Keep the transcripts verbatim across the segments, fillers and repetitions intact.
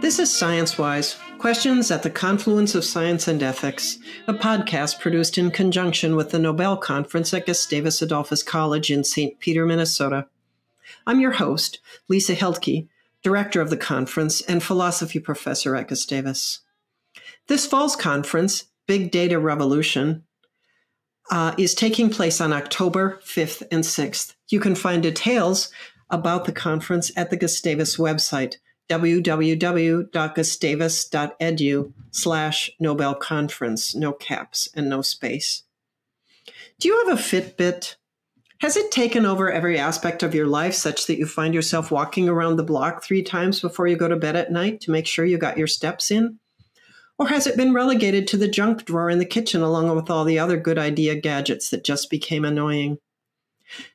This is ScienceWise, Questions at the Confluence of Science and Ethics, a podcast produced in conjunction with the Nobel Conference at Gustavus Adolphus College in Saint Peter, Minnesota. I'm your host, Lisa Hiltke, Director of the Conference and Philosophy Professor at Gustavus. This fall's conference, Big Data Revolution, uh, is taking place on October fifth and sixth. You can find details about the conference at the Gustavus website, www.gustavus.edu slash Nobel Conference, no caps and no space. Do you have a Fitbit? Has it taken over every aspect of your life such that you find yourself walking around the block three times before you go to bed at night to make sure you got your steps in? Or has it been relegated to the junk drawer in the kitchen along with all the other good idea gadgets that just became annoying?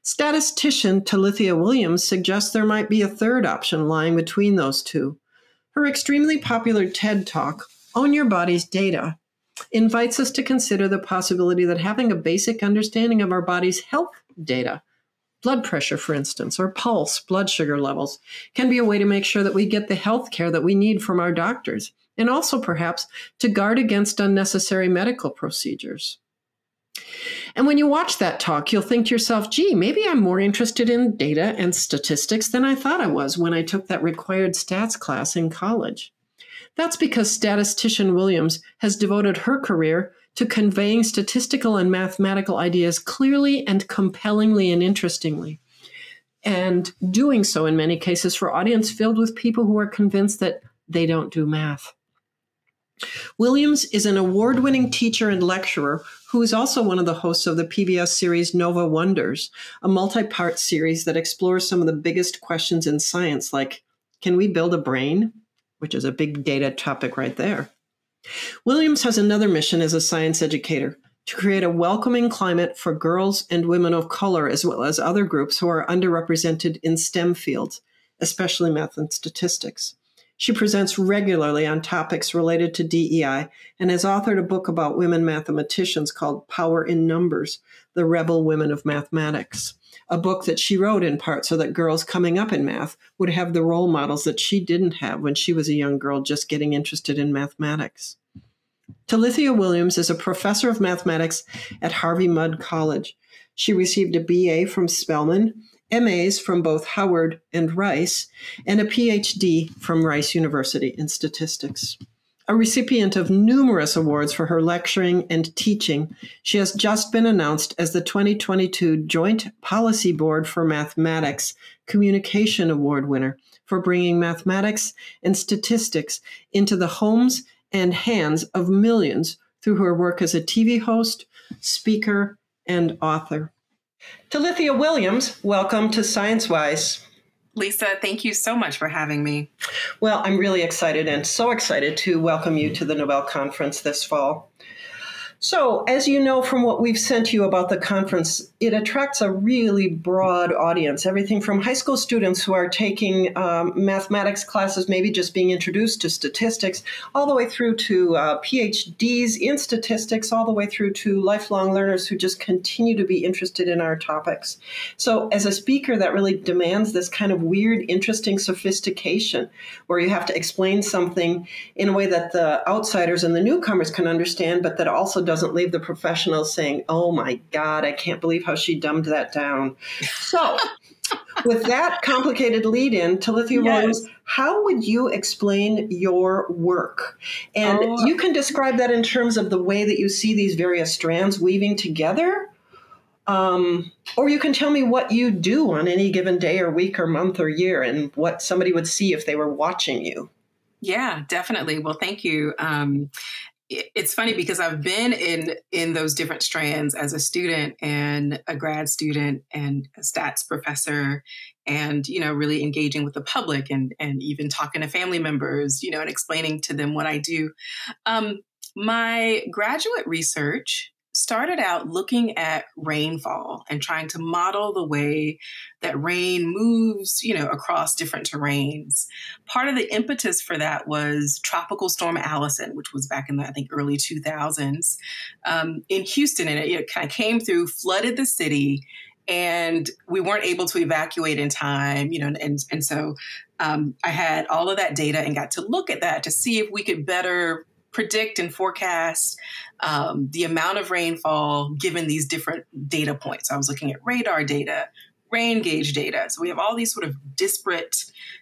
Statistician Talithia Williams suggests there might be a third option lying between those two. Her extremely popular TED talk, Own Your Body's Data, invites us to consider the possibility that having a basic understanding of our body's health data, blood pressure, for instance, or pulse, blood sugar levels, can be a way to make sure that we get the health care that we need from our doctors, and also perhaps to guard against unnecessary medical procedures. And when you watch that talk, you'll think to yourself, gee, maybe I'm more interested in data and statistics than I thought I was when I took that required stats class in college. That's because statistician Williams has devoted her career to conveying statistical and mathematical ideas clearly and compellingly and interestingly, and doing so in many cases for audience filled with people who are convinced that they don't do math. Williams is an award-winning teacher and lecturer who is also one of the hosts of the P B S series Nova Wonders, a multi-part series that explores some of the biggest questions in science, like, can we build a brain? Which is a big data topic right there. Williams has another mission as a science educator, to create a welcoming climate for girls and women of color, as well as other groups who are underrepresented in STEM fields, especially math and statistics. She presents regularly on topics related to D E I and has authored a book about women mathematicians called Power in Numbers, The Rebel Women of Mathematics, a book that she wrote in part so that girls coming up in math would have the role models that she didn't have when she was a young girl just getting interested in mathematics. Talithia Williams is a professor of mathematics at Harvey Mudd College. She received a B A from Spelman, M A's from both Howard and Rice, and a P H D from Rice University in statistics. A recipient of numerous awards for her lecturing and teaching, she has just been announced as the twenty twenty-two Joint Policy Board for Mathematics Communication Award winner for bringing mathematics and statistics into the homes and hands of millions through her work as a T V host, speaker, and author. Talithia Williams, welcome to ScienceWise. Lisa, thank you so much for having me. Well, I'm really excited and so excited to welcome you to the Nobel Conference this fall. So, as you know from what we've sent you about the conference, it attracts a really broad audience, everything from high school students who are taking um, mathematics classes, maybe just being introduced to statistics, all the way through to uh, P H Ds in statistics, all the way through to lifelong learners who just continue to be interested in our topics. So, as a speaker, that really demands this kind of weird, interesting sophistication where you have to explain something in a way that the outsiders and the newcomers can understand, but that also does doesn't leave the professionals saying, oh my God, I can't believe how she dumbed that down. So with that complicated lead in, Talithia yes. Williams, how would you explain your work? And oh. you can describe that in terms of the way that you see these various strands weaving together. Um, or you can tell me what you do on any given day or week or month or year and what somebody would see if they were watching you. Yeah, definitely. Well, thank you. Um, It's funny because I've been in in those different strands as a student and a grad student and a stats professor and, you know, really engaging with the public and, and even talking to family members, you know, and explaining to them what I do. Um, my graduate research started out looking at rainfall and trying to model the way that rain moves, you know, across different terrains. Part of the impetus for that was Tropical Storm Allison, which was back in the, I think, early two thousands um, in Houston. And it, you know, kind of came through, flooded the city, and we weren't able to evacuate in time, you know, and, and so um, I had all of that data and got to look at that to see if we could better predict and forecast um, the amount of rainfall given these different data points. I was looking at radar data, rain gauge data. So we have all these sort of disparate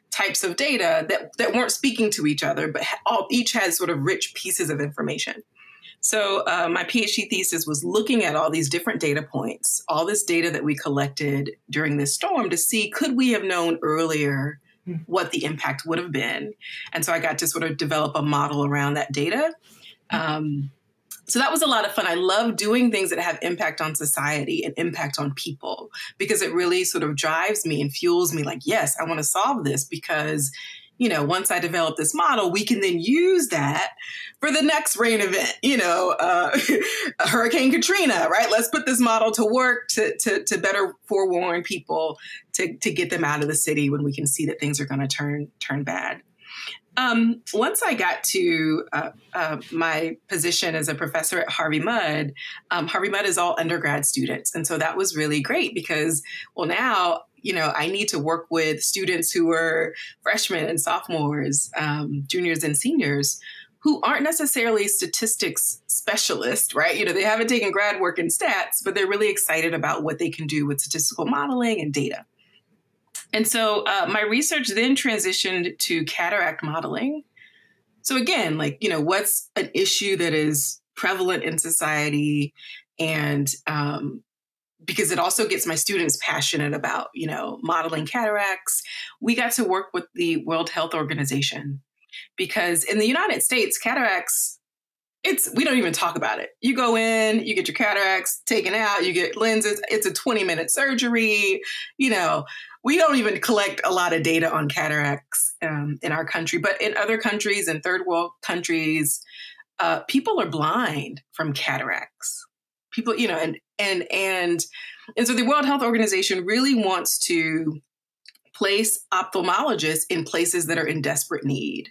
types of data that, that weren't speaking to each other, but all, each had sort of rich pieces of information. So uh, my PhD thesis was looking at all these different data points, all this data that we collected during this storm to see, could we have known earlier what the impact would have been? And so I got to sort of develop a model around that data. Um, so that was a lot of fun. I love doing things that have impact on society and impact on people because it really sort of drives me and fuels me like, yes, I want to solve this because, you know, once I develop this model, we can then use that for the next rain event, you know, uh, Hurricane Katrina, right? Let's put this model to work to, to, to better forewarn people to, to get them out of the city when we can see that things are going to turn turn bad. Um, once I got to uh, uh, my position as a professor at Harvey Mudd, um, Harvey Mudd is all undergrad students. And so that was really great because, well, now, you know, I need to work with students who are freshmen and sophomores, um, juniors and seniors, who aren't necessarily statistics specialists, right? You know, they haven't taken grad work in stats, but they're really excited about what they can do with statistical modeling and data. And so uh, my research then transitioned to cataract modeling. So again, like, you know, what's an issue that is prevalent in society and, um, because it also gets my students passionate about, you know, modeling cataracts. We got to work with the World Health Organization because in the United States, cataracts, it's, we don't even talk about it. You go in, you get your cataracts taken out, you get lenses. It's a twenty minute surgery. You know, we don't even collect a lot of data on cataracts um, in our country, but in other countries and third world countries, uh, people are blind from cataracts. People, you know, and, and, and, and so the World Health Organization really wants to place ophthalmologists in places that are in desperate need.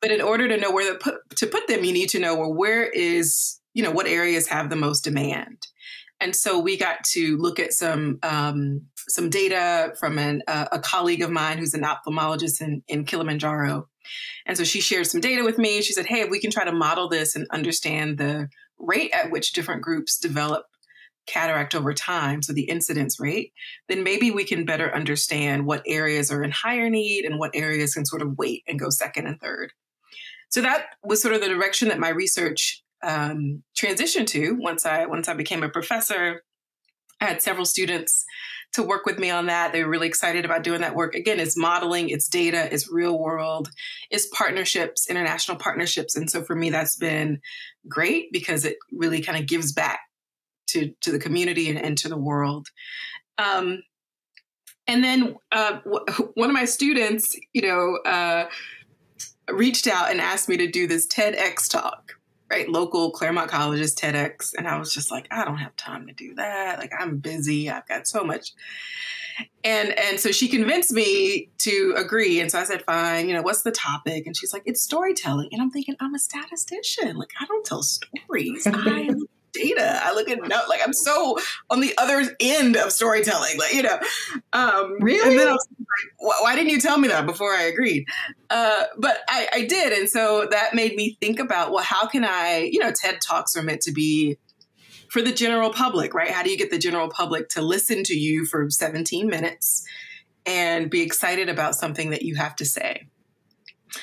But in order to know where to put, to put them, you need to know, well, where is, you know, what areas have the most demand. And so we got to look at some, um, some data from an, uh, a colleague of mine who's an ophthalmologist in, in Kilimanjaro. And so she shared some data with me. She said, hey, if we can try to model this and understand the rate at which different groups develop cataract over time, so the incidence rate, then maybe we can better understand what areas are in higher need and what areas can sort of wait and go second and third. So that was sort of the direction that my research um, transitioned to. Once I once I became a professor, I had several students to work with me on that. They were really excited about doing that work. Again, it's modeling, it's data, it's real world, it's partnerships, international partnerships. And so for me, that's been great because it really kind of gives back to, to the community and, and to the world. Um, and then uh, w- one of my students, you know, uh, reached out and asked me to do this TEDx talk. Right, local Claremont College's TEDx. And I was just like, I don't have time to do that. Like, I'm busy. I've got so much. And and so she convinced me to agree. And so I said, fine, you know, what's the topic? And she's like, it's storytelling. And I'm thinking, I'm a statistician. Like, I don't tell stories. I look at data. I look at no, like, I'm so on the other end of storytelling. Like, you know. Um, really? And then I was like, why didn't you tell me that before I agreed? Uh, but I, I did. And so that made me think about, well, how can I, you know, TED Talks are meant to be for the general public, right? How do you get the general public to listen to you for seventeen minutes and be excited about something that you have to say?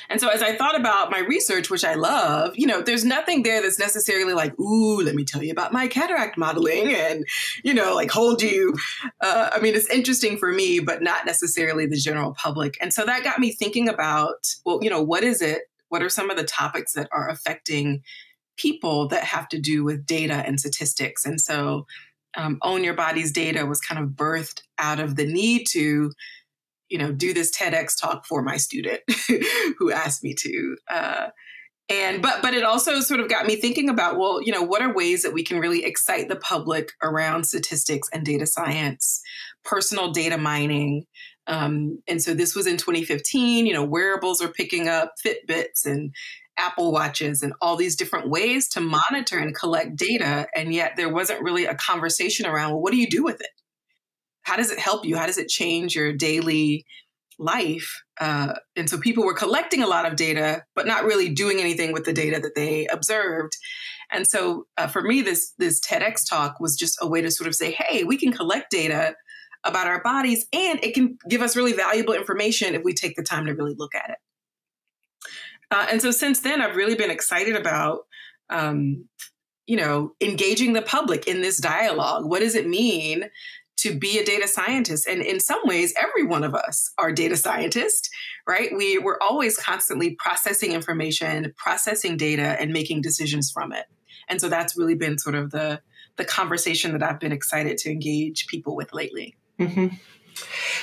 And so as I thought about my research, which I love, you know, there's nothing there that's necessarily like, ooh, let me tell you about my cataract modeling and, you know, like hold you. Uh, I mean, it's interesting for me, but not necessarily the general public. And so that got me thinking about, well, you know, what is it? What are some of the topics that are affecting people that have to do with data and statistics? And so um, Own Your Body's Data was kind of birthed out of the need to, you know, do this TEDx talk for my student who asked me to. Uh, and but but it also sort of got me thinking about, well, you know, what are ways that we can really excite the public around statistics and data science, personal data mining. Um, and so this was in twenty fifteen, you know, wearables are picking up Fitbits and Apple Watches and all these different ways to monitor and collect data. And yet there wasn't really a conversation around, well, what do you do with it? how does it help you? How does it change your daily life? Uh, and so people were collecting a lot of data, but not really doing anything with the data that they observed. And so uh, for me, this, this TEDx talk was just a way to sort of say, hey, we can collect data about our bodies, and it can give us really valuable information if we take the time to really look at it. Uh, and so since then, I've really been excited about, um, you know, engaging the public in this dialogue. What does it mean to be a data scientist? And in some ways, every one of us are data scientists, right? We, we're always constantly processing information, processing data, and making decisions from it. And so that's really been sort of the, the conversation that I've been excited to engage people with lately. Mm-hmm.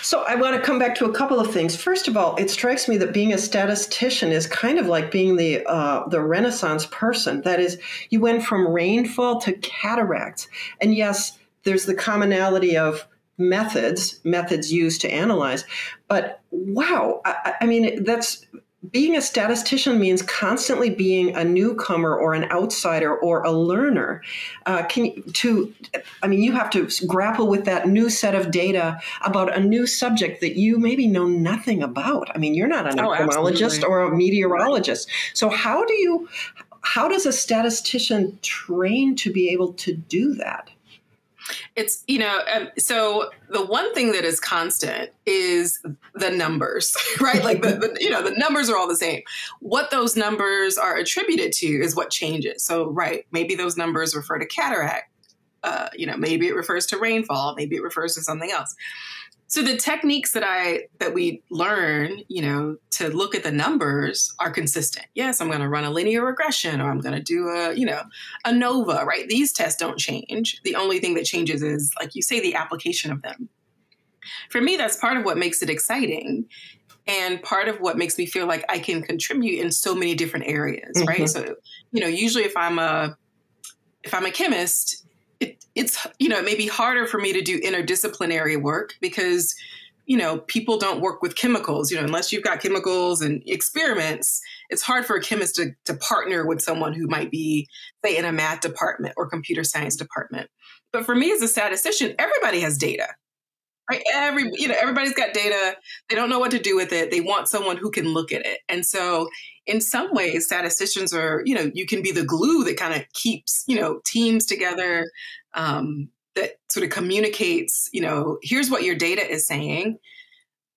So I want to come back to a couple of things. First of all, it strikes me that being a statistician is kind of like being the uh, the Renaissance person. That is, you went from rainfall to cataracts. And yes, there's the commonality of methods, methods used to analyze. But wow, I, I mean, that's being a statistician means constantly being a newcomer or an outsider or a learner. Uh, can to, I mean, you have to grapple with that new set of data about a new subject that you maybe know nothing about. I mean, you're not an oh, entomologist or a meteorologist. So how do you, how does a statistician train to be able to do that? It's, you know, um, so the one thing that is constant is the numbers, right? Like, the, the, you know, the numbers are all the same. What those numbers are attributed to is what changes. So, right, maybe those numbers refer to cataract. Uh, you know, maybe it refers to rainfall. Maybe it refers to something else. So the techniques that I that we learn, you know, to look at the numbers are consistent. Yes, I'm going to run a linear regression, or I'm going to do a, you know, a NOVA, right? These tests don't change. The only thing that changes is, like you say, the application of them. For me, that's part of what makes it exciting, and part of what makes me feel like I can contribute in so many different areas, mm-hmm. right? So, you know, usually if I'm a if I'm a chemist, It, it's, you know, it may be harder for me to do interdisciplinary work because, you know, people don't work with chemicals, you know, unless you've got chemicals and experiments, it's hard for a chemist to, to partner with someone who might be, say, in a math department or computer science department. But for me as a statistician, everybody has data, right? Every, you know, everybody's got data. They don't know what to do with it. They want someone who can look at it. And so in some ways, statisticians are, you know, you can be the glue that kind of keeps, you know, teams together, um, that sort of communicates, you know, here's what your data is saying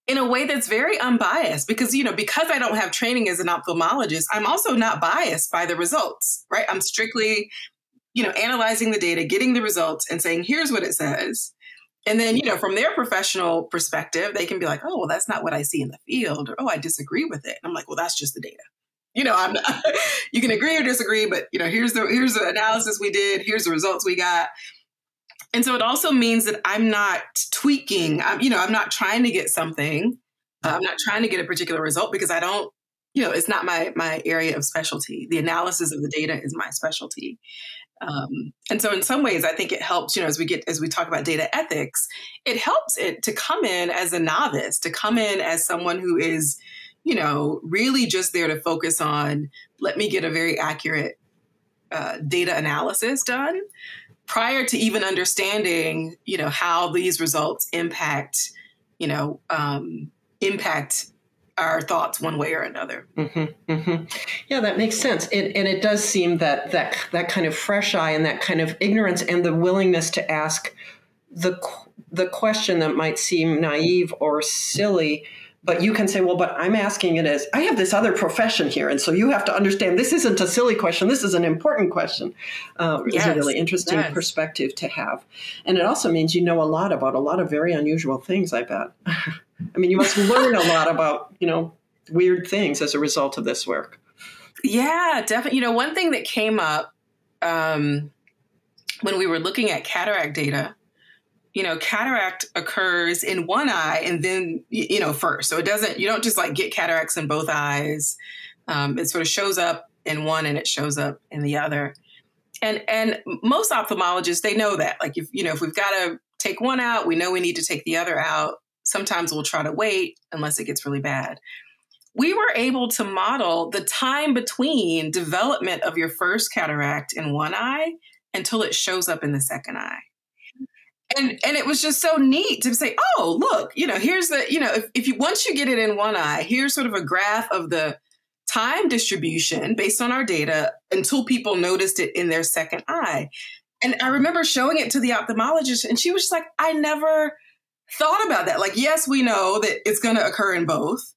in a way that's very unbiased because, you know, because I don't have training as an ophthalmologist, I'm also not biased by the results, right? I'm strictly, you know, analyzing the data, getting the results and saying, here's what it says. And then, you know, from their professional perspective, they can be like, oh, well, that's not what I see in the field. Or, oh, I disagree with it. And I'm like, well, that's just the data. You know, I'm not, you can agree or disagree, but, you know, here's the here's the analysis we did. Here's the results we got. And so it also means that I'm not tweaking. I'm, you know, I'm not trying to get something. I'm not trying to get a particular result because I don't, you know, it's not my my area of specialty. The analysis of the data is my specialty. Um, and so in some ways, I think it helps, you know, as we get, as we talk about data ethics, it helps it to come in as a novice, to come in as someone who is, you know, really just there to focus on, let me get a very accurate uh, data analysis done prior to even understanding, you know, how these results impact, you know, um, impact our thoughts one way or another. Mm-hmm, mm-hmm. Yeah, that makes sense. It, and it does seem that, that that kind of fresh eye and that kind of ignorance and the willingness to ask the the question that might seem naive or silly, but you can say, well, but I'm asking it as, I have this other profession here. And so you have to understand this isn't a silly question. This is an important question. Uh, yes, it's a really interesting yes. perspective to have. And it also means you know a lot about a lot of very unusual things, I bet. I mean, you must learn a lot about, you know, weird things as a result of this work. Yeah, definitely. You know, one thing that came up um, when we were looking at cataract data, you know, cataract occurs in one eye and then, you know, first. So it doesn't, you don't just like get cataracts in both eyes. Um, it sort of shows up in one and it shows up in the other. And and most ophthalmologists, they know that. Like, if you know, if we've got to take one out, we know we need to take the other out. Sometimes we'll try to wait unless it gets really bad. We were able to model the time between development of your first cataract in one eye until it shows up in the second eye. And and it was just so neat to say, oh, look, you know, here's the, you know, if, if you once you get it in one eye, here's sort of a graph of the time distribution based on our data until people noticed it in their second eye. And I remember showing it to the ophthalmologist and she was just like, I never thought about that. Like, yes, we know that it's going to occur in both,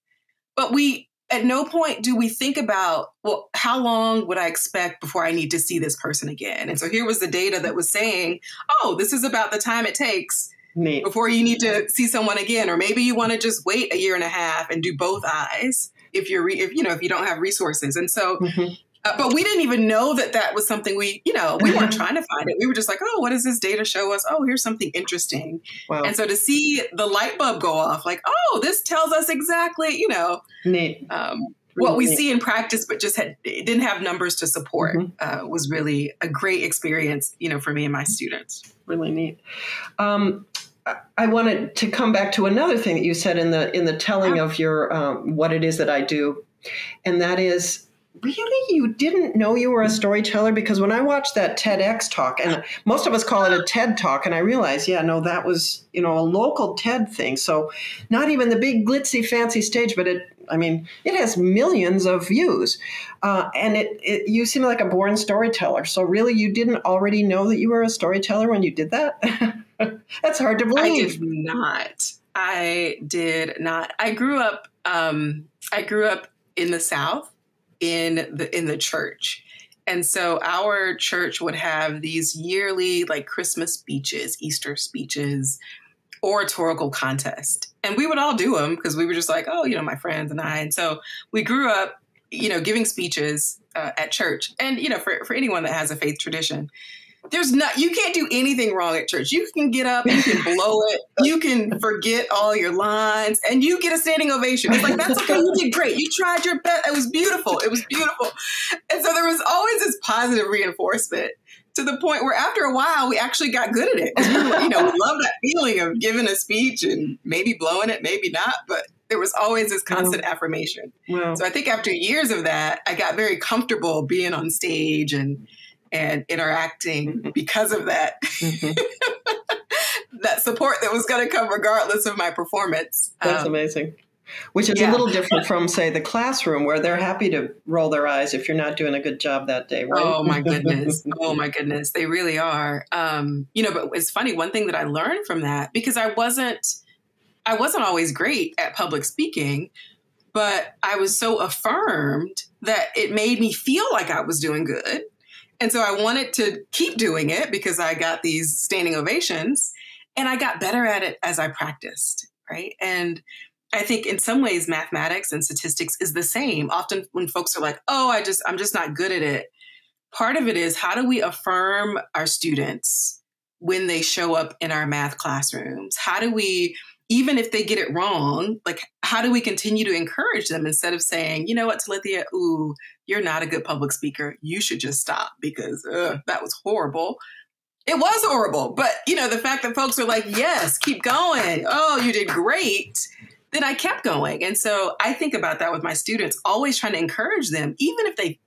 but we at no point do we think about, well, how long would I expect before I need to see this person again? And so here was the data that was saying, oh, this is about the time it takes Neat. before you need to see someone again. Or maybe you want to just wait a year and a half and do both eyes if you're, re- if, you know, if you don't have resources. And so, mm-hmm. uh, but we didn't even know that that was something we, you know, we weren't trying to find it. We were just like, oh, what does this data show us? Oh, here's something interesting. Wow. And so to see the light bulb go off, like, oh, this tells us exactly, you know, um, what we see in practice, but just had, it didn't have numbers to support, mm-hmm. uh, was really a great experience, you know, for me and my students. Really neat. Um, I wanted to come back to another thing that you said in the in the telling yeah. of your um, what it is that I do, and that is really you didn't know you were a storyteller, because when I watched that TEDx talk, and most of us call it a TED talk, and I realized yeah no that was you know a local TED thing, so not even the big glitzy fancy stage, but it I mean it has millions of views, uh, and it, it you seem like a born storyteller. So really you didn't already know that you were a storyteller when you did that. That's hard to believe. I did not. I did not. I grew up. Um, I grew up in the South, in the in the church, and so our church would have these yearly like Christmas speeches, Easter speeches, oratorical contest, and we would all do them because we were just like, oh, you know, my friends and I. And so we grew up, you know, giving speeches uh, at church, and you know, for for anyone that has a faith tradition. There's not, you can't do anything wrong at church. You can get up, you can blow it, you can forget all your lines, and you get a standing ovation. It's like, that's okay, you did great. You tried your best. It was beautiful. It was beautiful. And so there was always this positive reinforcement to the point where after a while, we actually got good at it. We were, you know, we love that feeling of giving a speech and maybe blowing it, maybe not, but there was always this constant wow. affirmation. Wow. So I think after years of that, I got very comfortable being on stage and and interacting because of that, mm-hmm. that support that was going to come regardless of my performance. That's um, amazing. Which is yeah. a little different from, say, the classroom where they're happy to roll their eyes if you're not doing a good job that day, right? Oh, my goodness. Oh, my goodness. They really are. Um, you know, but it's funny, one thing that I learned from that, because I wasn't, I wasn't always great at public speaking, but I was so affirmed that it made me feel like I was doing good. And so I wanted to keep doing it because I got these standing ovations, and I got better at it as I practiced, right? And I think in some ways, mathematics and statistics is the same. Often when folks are like, oh, I just, I'm just not good at it. Part of it is, how do we affirm our students when they show up in our math classrooms? How do we, even if they get it wrong, like how do we continue to encourage them instead of saying, you know what, Talithia, ooh, you're not a good public speaker. You should just stop because ugh, that was horrible. It was horrible. But, you know, the fact that folks are like, yes, keep going. Oh, you did great. Then I kept going. And so I think about that with my students, always trying to encourage them, even if they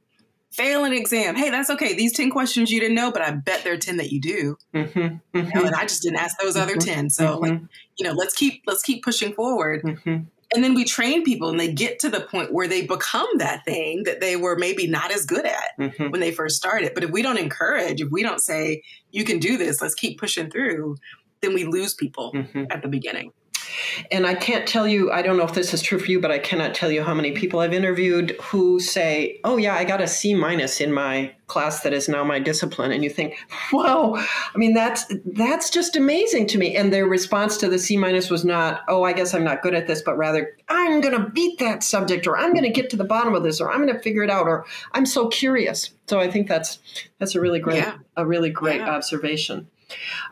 fail an exam. Hey, that's okay. These ten questions you didn't know, but I bet there are ten that you do. Mm-hmm, mm-hmm. You know, and I just didn't ask those mm-hmm, other ten. So, mm-hmm. like, you know, let's keep let's keep pushing forward. Mm-hmm. And then we train people and they get to the point where they become that thing that they were maybe not as good at mm-hmm. when they first started. But if we don't encourage, if we don't say, you can do this, let's keep pushing through, then we lose people mm-hmm. at the beginning. And I can't tell you, I don't know if this is true for you, but I cannot tell you how many people I've interviewed who say, oh, yeah, I got a C minus in my class that is now my discipline. And you think, whoa, I mean, that's that's just amazing to me. And their response to the C minus was not, oh, I guess I'm not good at this, but rather, I'm going to beat that subject, or I'm going to get to the bottom of this, or I'm going to figure it out, or I'm so curious. So I think that's that's a really great, yeah. a really great yeah. observation.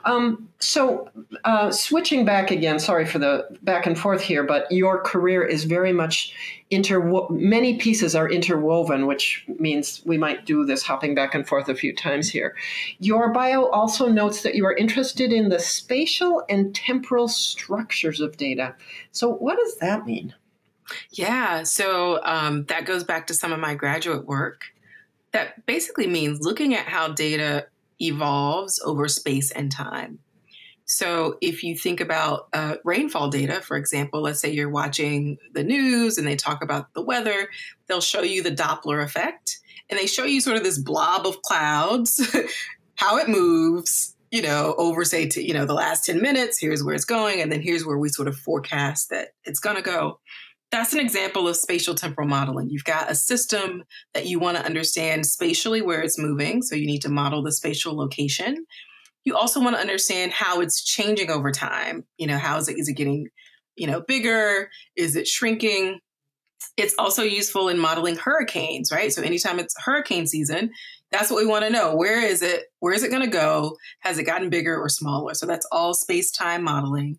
Um, so uh, switching back again, sorry for the back and forth here, but your career is very much inter. Many pieces are interwoven, which means we might do this hopping back and forth a few times here. Your bio also notes that you are interested in the spatial and temporal structures of data. So what does that mean? Yeah, so um, that goes back to some of my graduate work. That basically means looking at how data evolves over space and time. So if you think about uh, rainfall data, for example, let's say you're watching the news and they talk about the weather, they'll show you the Doppler effect. And they show you sort of this blob of clouds, how it moves, you know, over, say, to, you know, the last ten minutes, here's where it's going. And then here's where we sort of forecast that it's going to go. That's an example of spatial temporal modeling. You've got a system that you want to understand spatially where it's moving. So you need to model the spatial location. You also want to understand how it's changing over time. You know, how is it, is it getting, you know, bigger? Is it shrinking? It's also useful in modeling hurricanes, right? So anytime it's hurricane season, that's what we want to know. Where is it? Where is it going to go? Has it gotten bigger or smaller? So that's all space-time modeling.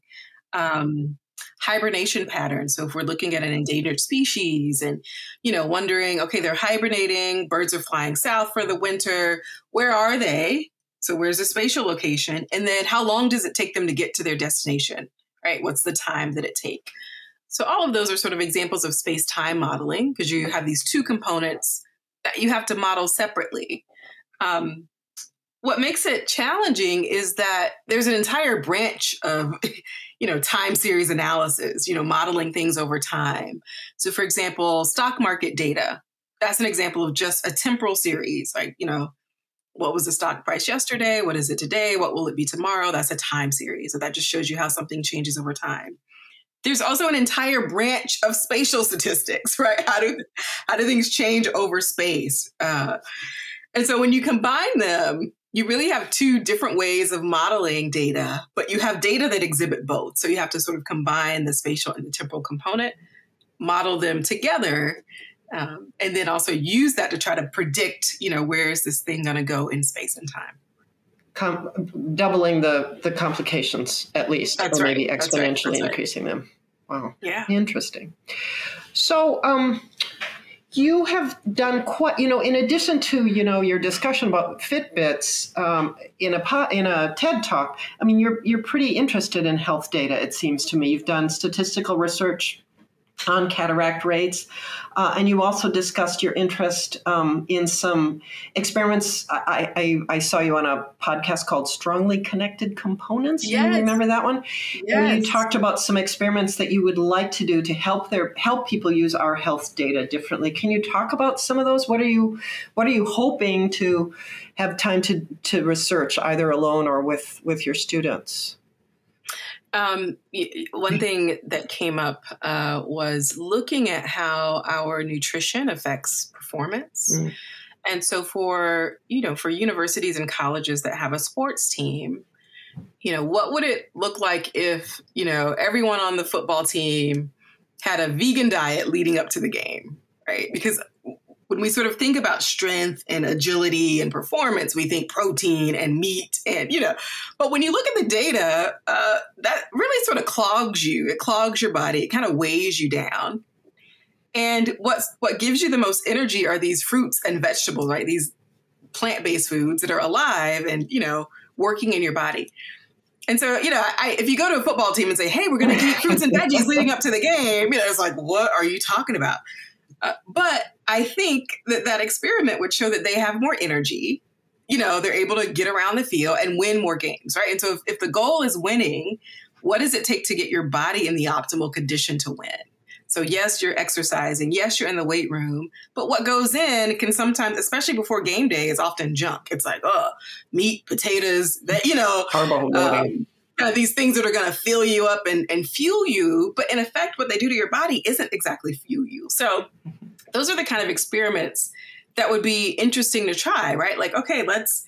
Um, hibernation patterns. So if we're looking at an endangered species and, you know, wondering, okay, they're hibernating, birds are flying south for the winter. Where are they? So where's the spatial location? And then how long does it take them to get to their destination, right? What's the time that it takes? So all of those are sort of examples of space-time modeling because you have these two components that you have to model separately. Um, what makes it challenging is that there's an entire branch of, you know, time series analysis, you know, modeling things over time. So for example, stock market data, that's an example of just a temporal series, like, you know, what was the stock price yesterday? What is it today? What will it be tomorrow? That's a time series. So that just shows you how something changes over time. There's also an entire branch of spatial statistics, right? How do how do things change over space? Uh, and so when you combine them, you really have two different ways of modeling data, but you have data that exhibit both. So you have to sort of combine the spatial and the temporal component, model them together, um, and then also use that to try to predict, you know, where is this thing going to go in space and time. Com- doubling the, the complications, at least, That's or right. maybe exponentially That's right. That's right. increasing them. Wow. Yeah. Interesting. So um, you have done quite, you know, in addition to, you know, your discussion about Fitbits um, in a po- in a TED talk, I mean, you're you're pretty interested in health data, it seems to me. You've done statistical research on cataract rates. Uh, and you also discussed your interest um, in some experiments. I, I, I saw you on a podcast called Strongly Connected Components. Yes. Do you remember that one? Yes. And you talked about some experiments that you would like to do to help their help people use our health data differently. Can you talk about some of those? What are you what are you hoping to have time to, to research, either alone or with, with your students? Um, one thing that came up uh, was looking at how our nutrition affects performance. Mm. And so for, you know, for universities and colleges that have a sports team, you know, what would it look like if, you know, everyone on the football team had a vegan diet leading up to the game, right? Because when we sort of think about strength and agility and performance, we think protein and meat and, you know, but when you look at the data, uh, that really sort of clogs you. It clogs your body. It kind of weighs you down. And what's, what gives you the most energy are these fruits and vegetables, right? These plant-based foods that are alive and, you know, working in your body. And so, you know, I, if you go to a football team and say, hey, we're going to eat fruits and veggies leading up to the game, you know, it's like, what are you talking about? Uh, but I think that that experiment would show that they have more energy. You know, they're able to get around the field and win more games, right? And so if, if the goal is winning, what does it take to get your body in the optimal condition to win? So yes, you're exercising. Yes, you're in the weight room. But what goes in can sometimes, especially before game day, is often junk. It's like, oh, meat, potatoes, that, you know, um, these things that are going to fill you up and, and fuel you. But in effect, what they do to your body isn't exactly fuel you. So those are the kind of experiments that would be interesting to try, right? Like, okay, let's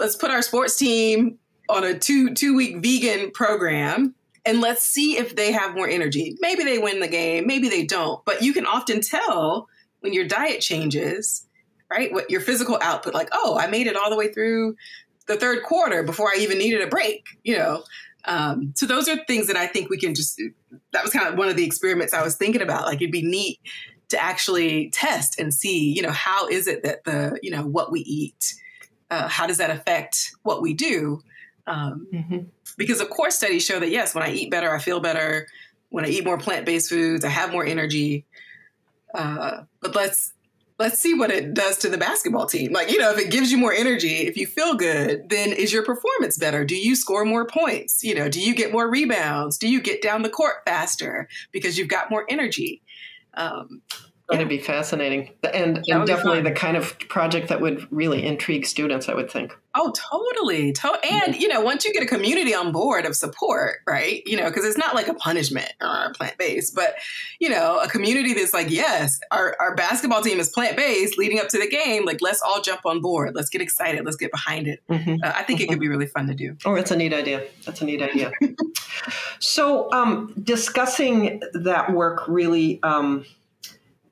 let's put our sports team on a two two week vegan program and let's see if they have more energy. Maybe they win the game, maybe they don't. But you can often tell when your diet changes, right? What your physical output, like, oh, I made it all the way through the third quarter before I even needed a break, you know? Um, so those are things that I think we can just, that was kind of one of the experiments I was thinking about. Like, it'd be neat to actually test and see, you know, how is it that the, you know, what we eat, uh, how does that affect what we do? Um, mm-hmm. Because of course studies show that, yes, when I eat better, I feel better. When I eat more plant-based foods, I have more energy. Uh, but let's, let's see what it does to the basketball team. Like, you know, if it gives you more energy, if you feel good, then is your performance better? Do you score more points? You know, do you get more rebounds? Do you get down the court faster because you've got more energy? Um, That'd yeah. be fascinating. And, and definitely the kind of project that would really intrigue students, I would think. Oh, totally. To- and, mm-hmm. you know, once you get a community on board of support, right, you know, because it's not like a punishment or plant-based, but, you know, a community that's like, yes, our, our basketball team is plant-based leading up to the game. Like, let's all jump on board. Let's get excited. Let's get behind it. Mm-hmm. Uh, I think mm-hmm. it could be really fun to do. Oh, that's a neat idea. That's a neat idea. So um, discussing that work really... Um,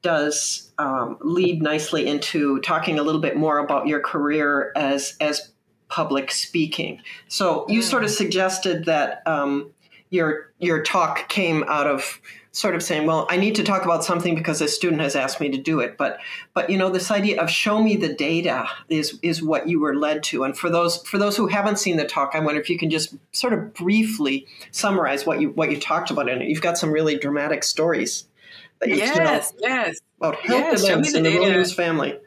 does um, lead nicely into talking a little bit more about your career as as public speaking. So you sort of suggested that um, your your talk came out of sort of saying, well, I need to talk about something because a student has asked me to do it. But but you know, this idea of show me the data is is what you were led to. And for those for those who haven't seen the talk, I wonder if you can just sort of briefly summarize what you what you talked about in it. You've got some really dramatic stories. Yes, yes. About health events in the World News family.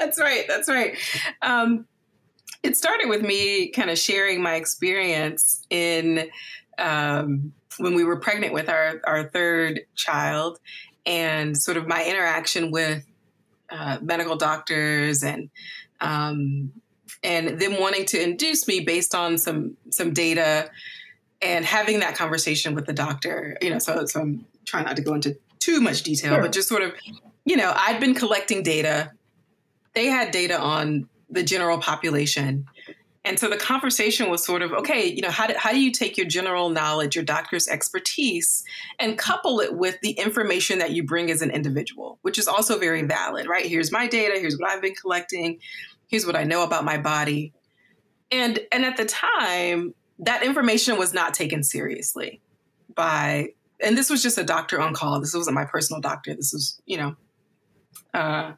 That's right. That's right. Um, it started with me kind of sharing my experience in um, when we were pregnant with our, our third child and sort of my interaction with uh, medical doctors and um, and them wanting to induce me based on some some data. And having that conversation with the doctor, you know, so, so I'm trying not to go into too much detail, sure. but just sort of, you know, I'd been collecting data. They had data on the general population. And so the conversation was sort of, okay, you know, how do, how do you take your general knowledge, your doctor's expertise, and couple it with the information that you bring as an individual, which is also very valid, right? Here's my data. Here's what I've been collecting. Here's what I know about my body. And, and at the time, that information was not taken seriously by, and this was just a doctor on call. This wasn't my personal doctor. This was, you know, uh,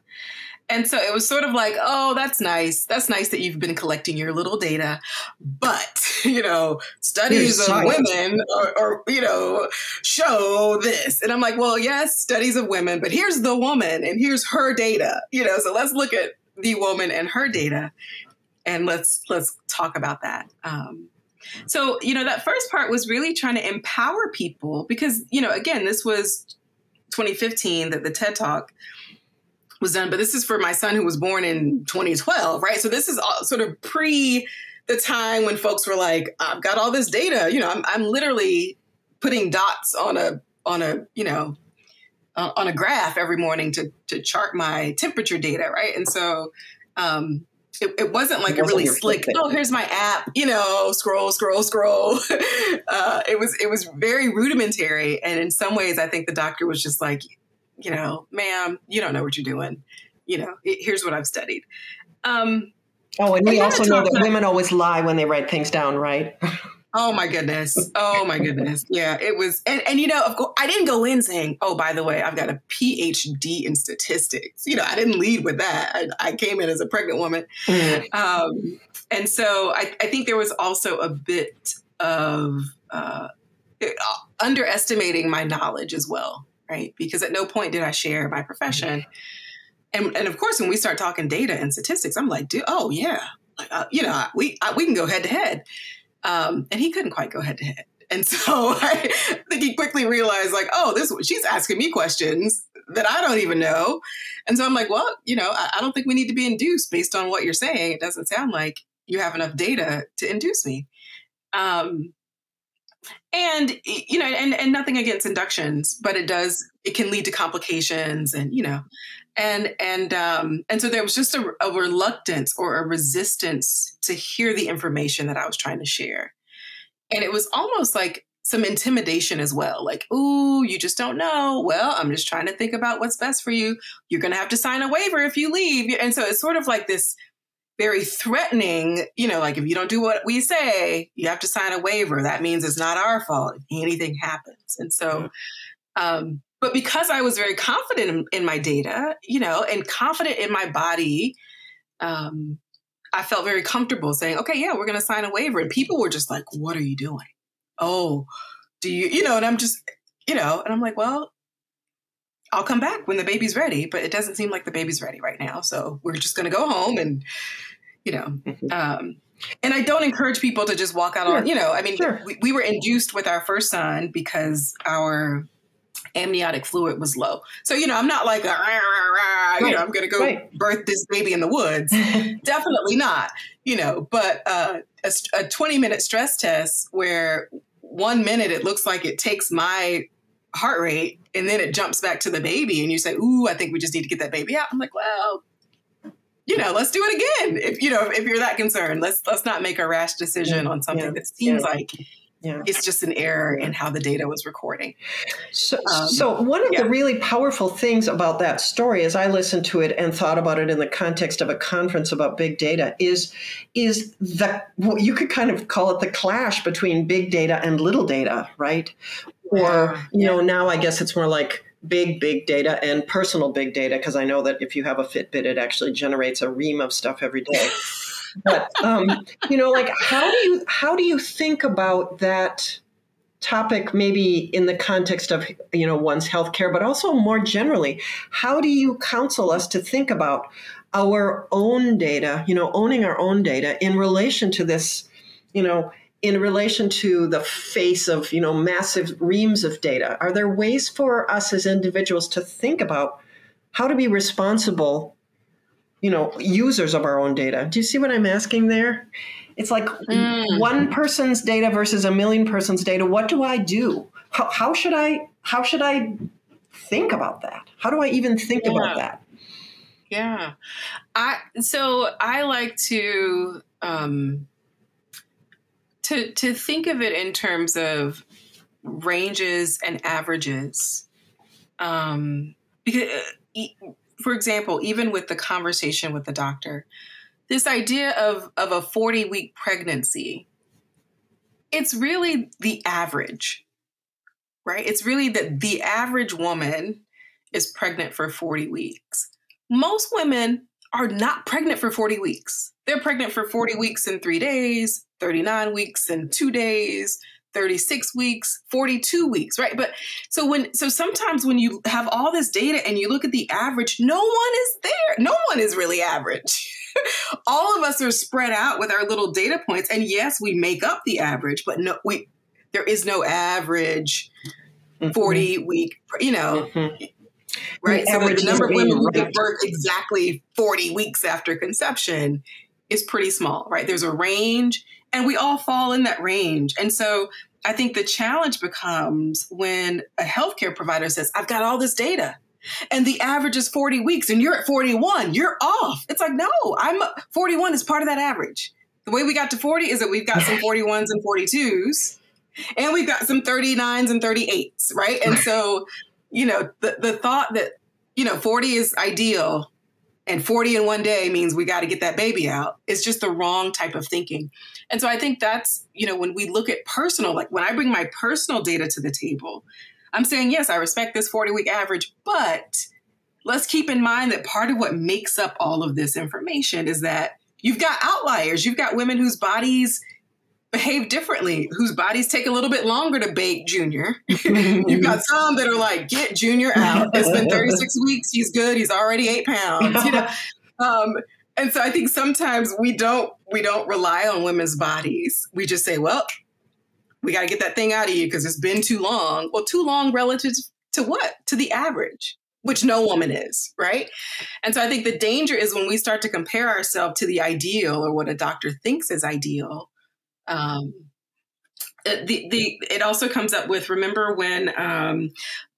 and so it was sort of like, oh, that's nice. That's nice that you've been collecting your little data, but, you know, studies of women or, or, you know, show this. And I'm like, well, yes, studies of women, but here's the woman and here's her data, you know, so let's look at the woman and her data and let's, let's talk about that. Um, So, you know, that first part was really trying to empower people because, you know, again, this was twenty fifteen that the TED Talk was done. But this is for my son who was born in twenty twelve. Right. So this is all sort of pre the time when folks were like, I've got all this data. You know, I'm, I'm literally putting dots on a on a, you know, uh, on a graph every morning to to chart my temperature data. Right. And so um It, it wasn't like it wasn't a really slick, Fitbit. Oh, here's my app, you know, scroll, scroll, scroll. uh, it was it was very rudimentary. And in some ways, I think the doctor was just like, you know, ma'am, you don't know what you're doing. You know, it, here's what I've studied. Um, oh, and we also know that about, women always lie when they write things down, right? Oh, my goodness. Oh, my goodness. Yeah, it was. And, and you know, of course, I didn't go in saying, oh, by the way, I've got a P H D in statistics. You know, I didn't lead with that. I, I came in as a pregnant woman. Mm. Um, and so I, I think there was also a bit of uh, underestimating my knowledge as well. Right. Because at no point did I share my profession. And, and of course, when we start talking data and statistics, I'm like, dude, oh, yeah, like, uh, you know, we I, we can go head to head. Um, and he couldn't quite go head to head. And so I think he quickly realized like, oh, this, she's asking me questions that I don't even know. And so I'm like, well, you know, I, I don't think we need to be induced based on what you're saying. It doesn't sound like you have enough data to induce me. Um, and, you know, and, and nothing against inductions, but it does, it can lead to complications and, you know, and, and, um, and so there was just a, a reluctance or a resistance to hear the information that I was trying to share. And it was almost like some intimidation as well. Like, ooh, you just don't know. Well, I'm just trying to think about what's best for you. You're going to have to sign a waiver if you leave. And so it's sort of like this very threatening, you know, like if you don't do what we say, you have to sign a waiver. That means it's not our fault if anything happens. And so, um, but because I was very confident in, in my data, you know, and confident in my body, um, I felt very comfortable saying, okay, yeah, we're going to sign a waiver. And people were just like, what are you doing? Oh, do you, you know, and I'm just, you know, and I'm like, well, I'll come back when the baby's ready, but it doesn't seem like the baby's ready right now. So we're just going to go home and, you know, um, and I don't encourage people to just walk out sure. on, you know, I mean, sure. we, we were induced with our first son because our amniotic fluid was low. So, you know, I'm not like, a, rah, rah, rah, right. you know, I'm going to go right. birth this baby in the woods. Definitely not, you know, but uh, a, a twenty minute stress test where one minute it looks like it takes my heart rate and then it jumps back to the baby and you say, ooh, I think we just need to get that baby out. I'm like, well, you know, let's do it again. If, you know, if you're that concerned, let's, let's not make a rash decision yeah. on something yeah. that seems yeah. like yeah. it's just an error in how the data was recording. So, um, so one of yeah. the really powerful things about that story, as I listened to it and thought about it in the context of a conference about big data, is, is that well, you could kind of call it the clash between big data and little data, right? Or, you know, now I guess it's more like big, big data and personal big data, because I know that if you have a Fitbit, it actually generates a ream of stuff every day. But, um, you know, like, how do you how do you think about that topic, maybe in the context of, you know, one's healthcare, but also more generally, how do you counsel us to think about our own data, you know, owning our own data in relation to this, you know, in relation to the face of, you know, massive reams of data? Are there ways for us as individuals to think about how to be responsible, you know, users of our own data? Do you see what I'm asking there? It's like mm. one person's data versus a million person's data. What do I do? How, how should I, how should I think about that? How do I even think yeah. about that? Yeah. I, so I like to, um, To, to think of it in terms of ranges and averages. Um, because, for example, even with the conversation with the doctor, this idea of, of a forty-week pregnancy, it's really the average, right? It's really that the average woman is pregnant for forty weeks. Most women are not pregnant for forty weeks. They're pregnant for forty weeks in three days, thirty-nine weeks in two days, thirty-six weeks, forty-two weeks, right? But so when, so sometimes when you have all this data and you look at the average, no one is there. No one is really average. All of us are spread out with our little data points. And yes, we make up the average, but no, we, there is no average mm-hmm. forty week, you know, mm-hmm. right? The so the number of women who give birth exactly forty weeks after conception is pretty small, right? There's a range and we all fall in that range. And so I think the challenge becomes when a healthcare provider says, I've got all this data and the average is forty weeks and you're at forty-one, you're off. It's like, no, I'm forty-one is part of that average. The way we got to forty is that we've got some forty-ones and forty-twos and we've got some thirty-nines and thirty-eights, right? And so, you know, the, the thought that, you know, forty is ideal and forty in one day means we got to get that baby out. It's just the wrong type of thinking. And so I think that's, you know, when we look at personal, like when I bring my personal data to the table, I'm saying, yes, I respect this forty week average, but let's keep in mind that part of what makes up all of this information is that you've got outliers. You've got women whose bodies behave differently, whose bodies take a little bit longer to bake Junior. You've got some that are like, get Junior out. It's been thirty-six weeks. He's good. He's already eight pounds. You know, um, and so I think sometimes we don't we don't rely on women's bodies. We just say, well, we got to get that thing out of you because it's been too long. Well, too long relative to what? To the average, which no woman is, right? And so I think the danger is when we start to compare ourselves to the ideal or what a doctor thinks is ideal. Um, the, the, it also comes up with, remember when um,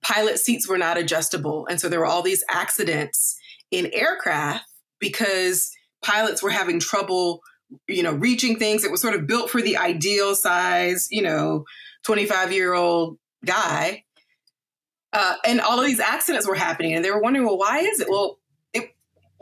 pilot seats were not adjustable. And so there were all these accidents in aircraft because pilots were having trouble, you know, reaching things. It was sort of built for the ideal size, you know, twenty-five year old guy. Uh, and all of these accidents were happening and they were wondering, well, why is it? Well,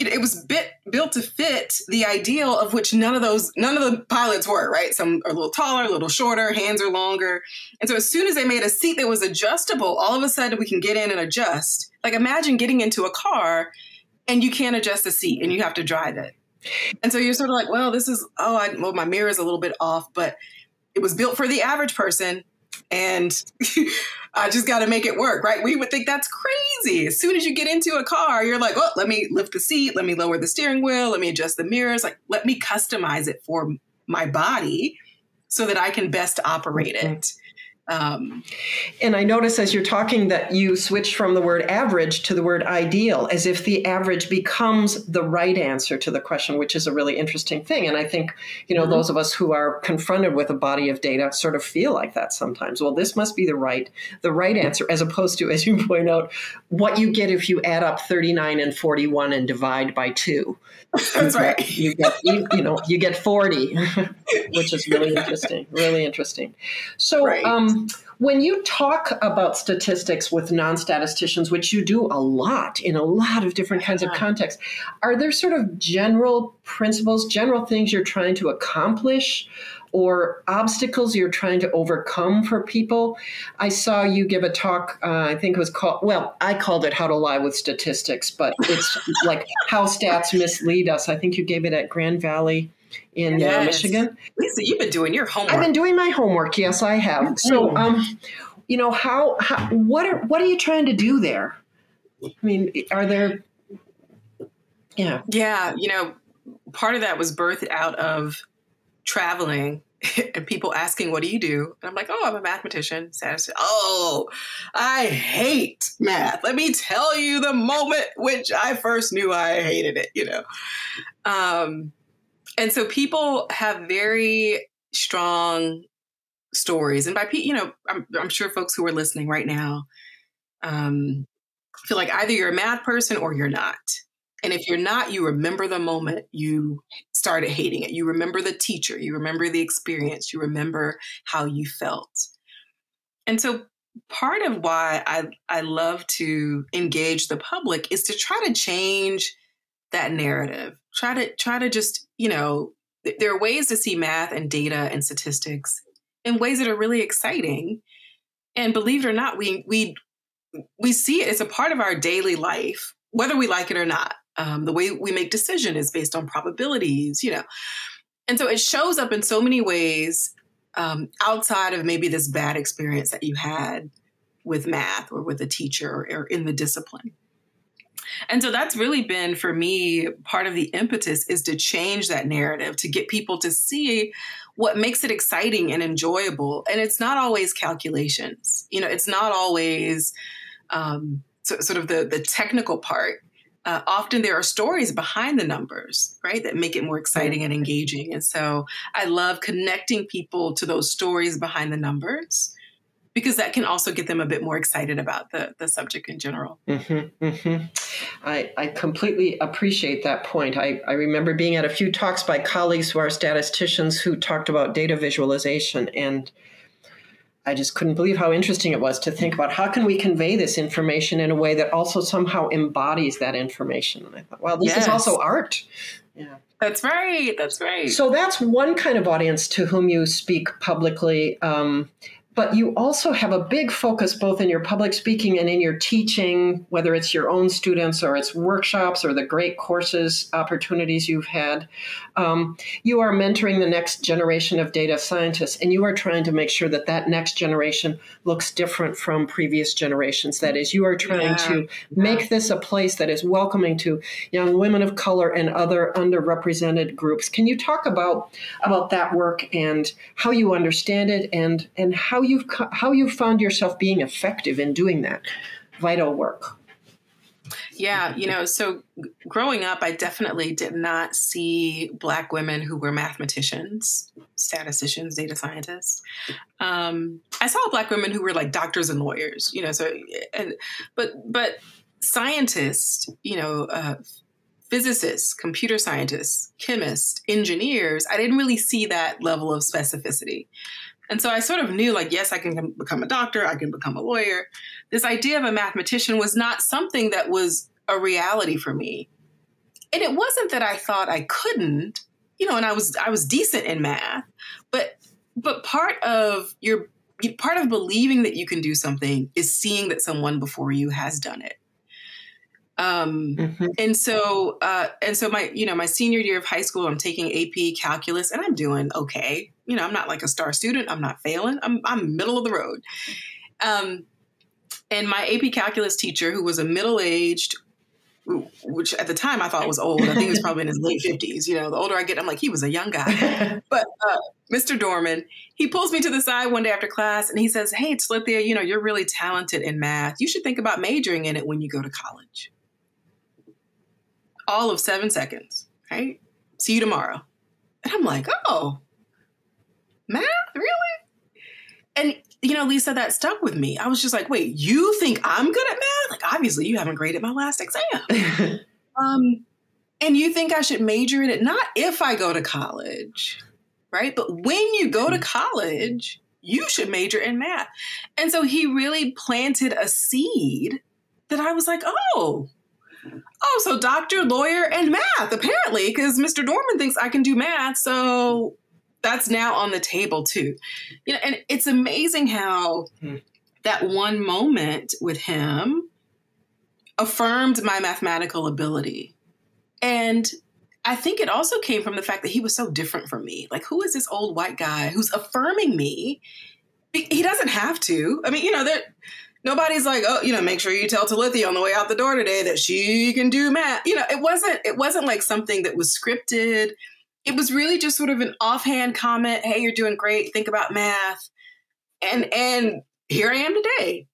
it was bit, built to fit the ideal of which none of those, none of the pilots were, right? Some are a little taller, a little shorter, hands are longer. And so as soon as they made a seat that was adjustable, all of a sudden we can get in and adjust. Like imagine getting into a car and you can't adjust the seat and you have to drive it. And so you're sort of like, well, this is, oh, I, well, my mirror is a little bit off, but it was built for the average person. and I just got to make it work, right? We would think that's crazy. As soon as you get into a car, you're like, oh, let me lift the seat, let me lower the steering wheel, let me adjust the mirrors, like let me customize it for my body so that I can best operate it. Um, and I notice as you're talking that you switched from the word average to the word ideal, as if the average becomes the right answer to the question, which is a really interesting thing. And I think, you know, mm-hmm. those of us who are confronted with a body of data sort of feel like that sometimes. Well, this must be the right, the right answer, as opposed to, as you point out, what you get if you add up thirty-nine and forty-one and divide by two. That's right. You get, you, you know, you get forty, which is really interesting, really interesting. So, right. um, When you talk about statistics with non-statisticians, which you do a lot in a lot of different kinds of contexts, are there sort of general principles, general things you're trying to accomplish or obstacles you're trying to overcome for people? I saw you give a talk, uh, I think it was called, well, I called it How to Lie with Statistics, but it's like how stats mislead us. I think you gave it at Grand Valley in yes. uh, Michigan. Lisa, you've been doing your homework. I've been doing my homework. Yes, I have. So, um, you know, how, how, what are, what are you trying to do there? I mean, are there, yeah. Yeah. You know, part of that was birthed out of traveling and people asking, what do you do? And I'm like, oh, I'm a mathematician. Statistician. Oh, I hate math. Let me tell you the moment which I first knew I hated it, you know? Um, And so people have very strong stories. And by, you know, I'm, I'm sure folks who are listening right now um, feel like either you're a math person or you're not. And if you're not, you remember the moment you started hating it. You remember the teacher. You remember the experience. You remember how you felt. And so part of why I, I love to engage the public is to try to change that narrative. Try to try to just, you know, th- there are ways to see math and data and statistics in ways that are really exciting. And believe it or not, we we we see it as a part of our daily life, whether we like it or not. Um, the way we make decisions is based on probabilities, you know. And so it shows up in so many ways um, outside of maybe this bad experience that you had with math or with a teacher or, or in the discipline. And so that's really been, for me, part of the impetus is to change that narrative, to get people to see what makes it exciting and enjoyable. And it's not always calculations. You know, it's not always um, so, sort of the, the technical part. Uh, often there are stories behind the numbers, right, that make it more exciting and engaging. And so I love connecting people to those stories behind the numbers, because that can also get them a bit more excited about the, the subject in general. Mm-hmm, mm-hmm. I, I completely appreciate that point. I, I remember being at a few talks by colleagues who are statisticians who talked about data visualization, and I just couldn't believe how interesting it was to think about how can we convey this information in a way that also somehow embodies that information. And I thought, wow, this yes. is also art. Yeah. That's right. That's right. So that's one kind of audience to whom you speak publicly. Um, But you also have a big focus both in your public speaking and in your teaching, whether it's your own students or it's workshops or the great courses opportunities you've had. Um, you are mentoring the next generation of data scientists, and you are trying to make sure that that next generation looks different from previous generations. That is, you are trying yeah. to make this a place that is welcoming to young women of color and other underrepresented groups. Can you talk about, about that work and how you understand it and, and how you You've, how you've found yourself being effective in doing that vital work? Yeah, you know, so growing up, I definitely did not see Black women who were mathematicians, statisticians, data scientists. Um, I saw Black women who were like doctors and lawyers, you know, so, and, but, but scientists, you know, uh, physicists, computer scientists, chemists, engineers, I didn't really see that level of specificity. And so I sort of knew, like, yes, I can become a doctor, I can become a lawyer. This idea of a mathematician was not something that was a reality for me. And it wasn't that I thought I couldn't, you know, and I was I was decent in math, but but part of your part of believing that you can do something is seeing that someone before you has done it. Um, mm-hmm. And so, uh, and so my, you know, my senior year of high school, I'm taking A P calculus and I'm doing okay. You know, I'm not like a star student. I'm not failing. I'm, I'm middle of the road. Um, and my A P calculus teacher, who was a middle-aged, which at the time I thought was old. I think he was probably in his late fifties. You know, the older I get, I'm like, he was a young guy. But uh, Mister Dorman, he pulls me to the side one day after class and he says, "Hey, Talithia, you know, you're really talented in math. You should think about majoring in it when you go to college." All of seven seconds, right? See you tomorrow. And I'm like, oh, math? Really? And, you know, Lisa, that stuck with me. I was just like, wait, you think I'm good at math? Like, obviously, you haven't graded my last exam. um, and you think I should major in it? Not if I go to college, right? But when you go to college, you should major in math. And so he really planted a seed that I was like, oh, oh, so doctor, lawyer, and math, apparently, because Mister Dorman thinks I can do math, so... that's now on the table too. You know, and it's amazing how mm-hmm. that one moment with him affirmed my mathematical ability. And I think it also came from the fact that he was so different from me. Like, who is this old white guy who's affirming me? He doesn't have to. I mean, you know, there nobody's like, oh, you know, make sure you tell Talithia on the way out the door today that she can do math. You know, it wasn't it wasn't like something that was scripted. It was really just sort of an offhand comment. Hey, you're doing great. Think about math. And and here I am today.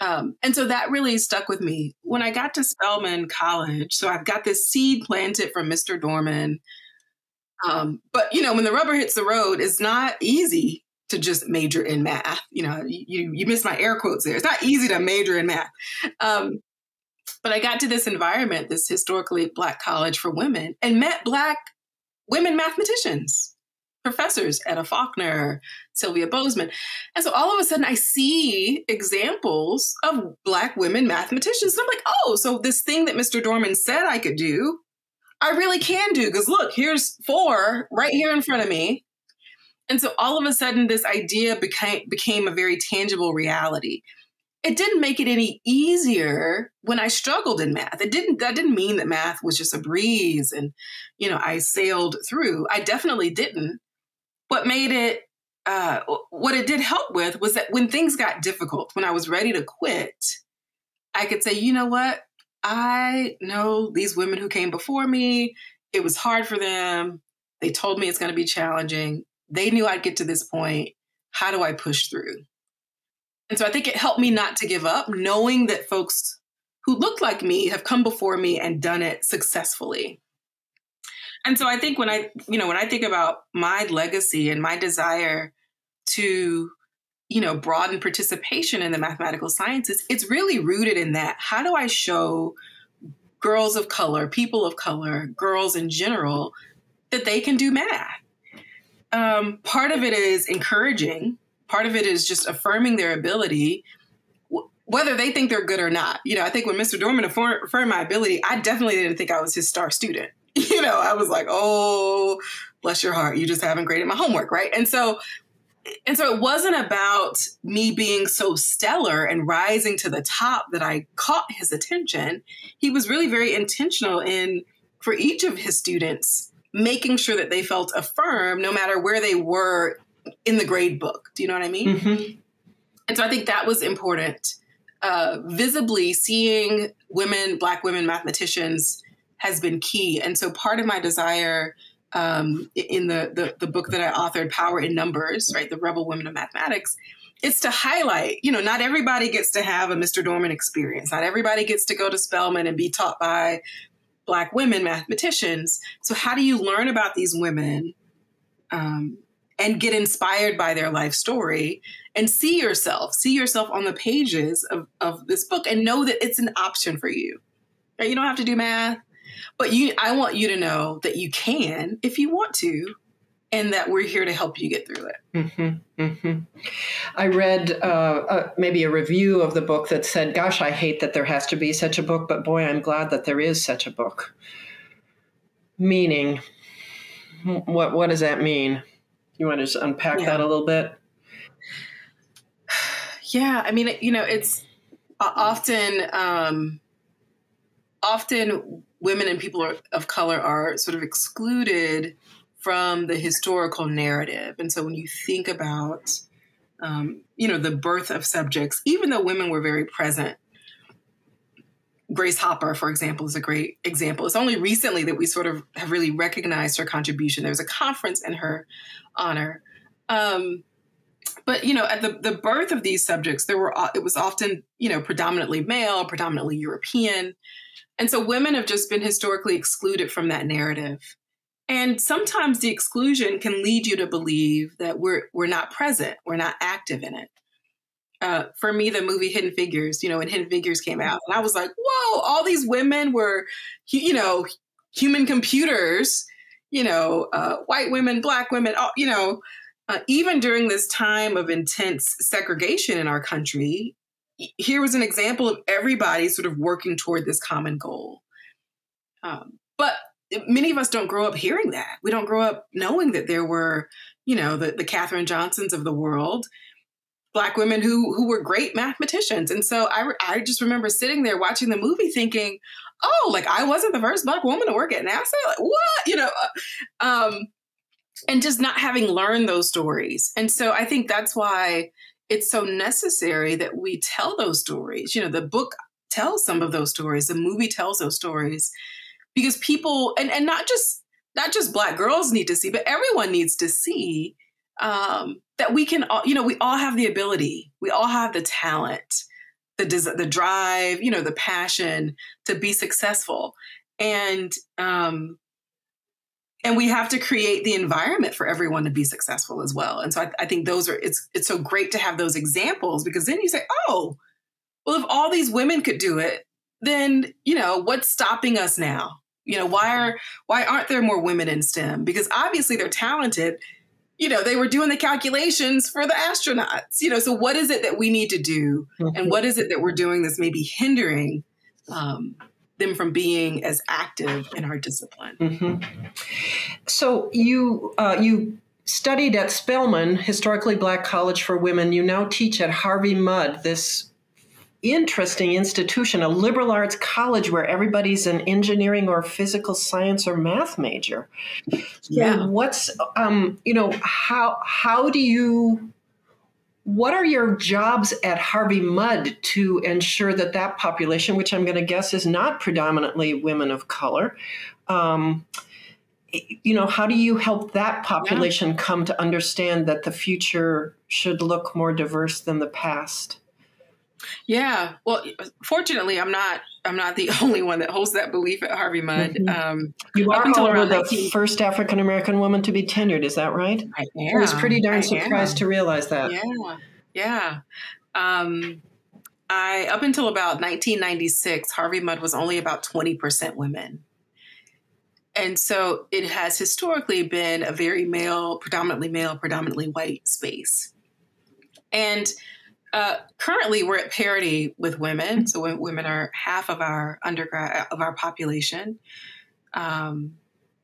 Um, and so that really stuck with me. When I got to Spelman College, so I've got this seed planted from Mister Dorman. Um, but, you know, when the rubber hits the road, it's not easy to just major in math. You know, you, you missed my air quotes there. It's not easy to major in math. Um, but I got to this environment, this historically Black college for women, and met Black women mathematicians, professors, Etta Faulkner, Sylvia Bozeman. And so all of a sudden I see examples of Black women mathematicians. And I'm like, oh, so this thing that Mister Dorman said I could do, I really can do. Because look, here's four right here in front of me. And so all of a sudden this idea became, became a very tangible reality. It didn't make it any easier when I struggled in math. It didn't, that didn't mean that math was just a breeze and, you know, I sailed through. I definitely didn't. What made it, uh, what it did help with was that when things got difficult, when I was ready to quit, I could say, you know what? I know these women who came before me. It was hard for them. They told me it's going to be challenging. They knew I'd get to this point. How do I push through? And so I think it helped me not to give up, knowing that folks who look like me have come before me and done it successfully. And so I think when I, you know, when I think about my legacy and my desire to, you know, broaden participation in the mathematical sciences, it's really rooted in that. How do I show girls of color, people of color, girls in general, that they can do math? Um, part of it is encouraging. Part of it is just affirming their ability, w- whether they think they're good or not. You know, I think when Mister Dorman affirmed, affirmed my ability, I definitely didn't think I was his star student. You know, I was like, oh, bless your heart. You just haven't graded my homework. Right. And so and so it wasn't about me being so stellar and rising to the top that I caught his attention. He was really very intentional in for each of his students, making sure that they felt affirmed no matter where they were in the grade book. Do you know what I mean? Mm-hmm. And so I think that was important. Uh, visibly seeing women, Black women mathematicians has been key. And so part of my desire um, in the, the the book that I authored, Power in Numbers, right, The Rebel Women of Mathematics, it's to highlight, you know, not everybody gets to have a Mister Dorman experience. Not everybody gets to go to Spelman and be taught by Black women mathematicians. So how do you learn about these women um and get inspired by their life story and see yourself, see yourself on the pages of, of this book and know that it's an option for you. Right? You don't have to do math, but you, I want you to know that you can if you want to, and that we're here to help you get through it. Mm-hmm, mm-hmm. I read uh, uh, maybe a review of the book that said, gosh, I hate that there has to be such a book, but boy, I'm glad that there is such a book. Meaning, what, what does that mean? You want to just unpack yeah. that a little bit? Yeah. I mean, you know, it's often, um, often women and people are, of color are sort of excluded from the historical narrative. And so when you think about, um, you know, the birth of subjects, even though women were very present, Grace Hopper, for example, is a great example. It's only recently that we sort of have really recognized her contribution. There was a conference in her honor. Um, but, you know, at the, the birth of these subjects, there were it was often, you know, predominantly male, predominantly European. And so women have just been historically excluded from that narrative. And sometimes the exclusion can lead you to believe that we're we're not present, we're not active in it. Uh, for me, the movie Hidden Figures, you know, when Hidden Figures came out, and I was like, whoa, all these women were, you know, human computers, you know, uh, white women, black women, all, you know, uh, even during this time of intense segregation in our country, here was an example of everybody sort of working toward this common goal. Um, but many of us don't grow up hearing that. We don't grow up knowing that there were, you know, the, the Katherine Johnsons of the world, Black women who who were great mathematicians. And so I, re- I just remember sitting there watching the movie thinking, oh, like I wasn't the first Black woman to work at NASA? Like, what? You know, um, and just not having learned those stories. And so I think that's why it's so necessary that we tell those stories. You know, the book tells some of those stories. The movie tells those stories because people, and, and not just not just Black girls need to see, but everyone needs to see um, that we can, all, you know, we all have the ability, we all have the talent, the des- the drive, you know, the passion to be successful. And, um, and we have to create the environment for everyone to be successful as well. And so I, I think those are, it's, it's so great to have those examples because then you say, oh, well, if all these women could do it, then, you know, what's stopping us now? You know, why are, why aren't there more women in STEM? Because obviously they're talented. You know, they were doing the calculations for the astronauts, you know, so what is it that we need to do? And what is it that we're doing that's maybe hindering um, them from being as active in our discipline? Mm-hmm. So you uh, you studied at Spelman, historically Black college for women. You now teach at Harvey Mudd, this interesting institution, a liberal arts college where everybody's an engineering or physical science or math major. Yeah. So what's, um, you know, how, how do you, what are your jobs at Harvey Mudd to ensure that that population, which I'm going to guess is not predominantly women of color, um, you know, how do you help that population yeah. come to understand that the future should look more diverse than the past? Yeah. Well, fortunately, I'm not I'm not the only one that holds that belief at Harvey Mudd. Mm-hmm. Um, you are however, the nineteen first African-American woman to be tenured. Is that right? I am. I was pretty darn I surprised am. to realize that. Yeah. Yeah. Um, I up until about nineteen ninety-six, Harvey Mudd was only about twenty percent women. And so it has historically been a very male, predominantly male, predominantly white space. And Uh, currently, we're at parity with women, so we, women are half of our undergrad of our population. Um,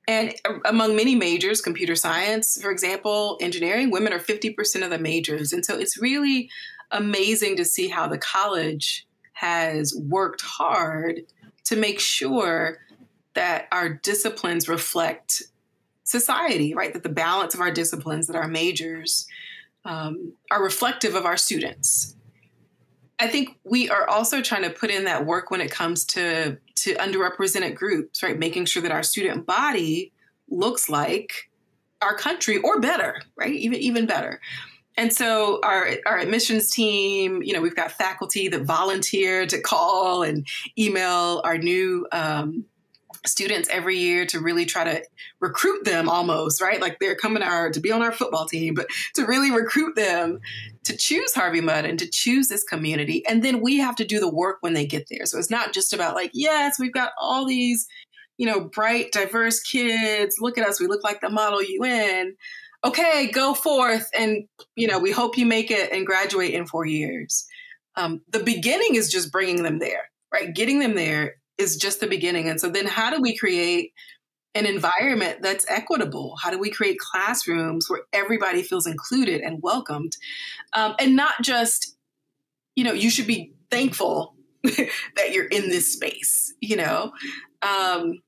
and a- among many majors, computer science, for example, engineering, women are fifty percent of the majors. And so it's really amazing to see how the college has worked hard to make sure that our disciplines reflect society, right? That the balance of our disciplines, that our majors Um, are reflective of our students. I think we are also trying to put in that work when it comes to, to underrepresented groups, right? Making sure that our student body looks like our country or better, right? Even, even better. And so our, our admissions team, you know, we've got faculty that volunteer to call and email our new um, students every year to really try to recruit them almost, right? Like they're coming our, to be on our football team, but to really recruit them to choose Harvey Mudd and to choose this community. And then we have to do the work when they get there. So it's not just about like, yes, we've got all these, you know, bright, diverse kids. Look at us. We look like the Model U N. Okay, go forth. And, you know, we hope you make it and graduate in four years. Um, the beginning is just bringing them there, right? Getting them there is just the beginning. And so then how do we create an environment that's equitable? How do we create classrooms where everybody feels included and welcomed? Um, and not just, you know, you should be thankful that you're in this space, you know? Um,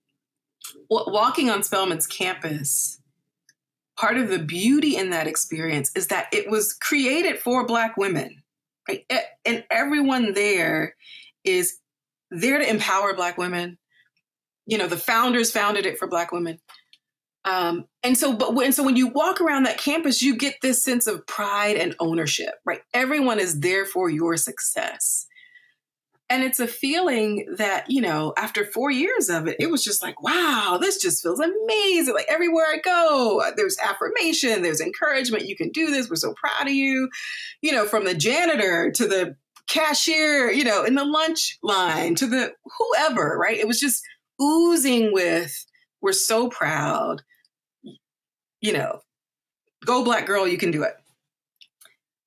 w- walking on Spelman's campus, part of the beauty in that experience is that it was created for Black women, right? And everyone there is there to empower Black women. You know, the founders founded it for Black women. Um, and so, but when, so when you walk around that campus, you get this sense of pride and ownership, right? Everyone is there for your success. And it's a feeling that, you know, after four years of it, it was just like, wow, this just feels amazing. Like everywhere I go, there's affirmation, there's encouragement. You can do this. We're so proud of you, you know, from the janitor to the cashier, you know, in the lunch line to the whoever, right? It was just oozing with, we're so proud, you know, go Black girl, you can do it.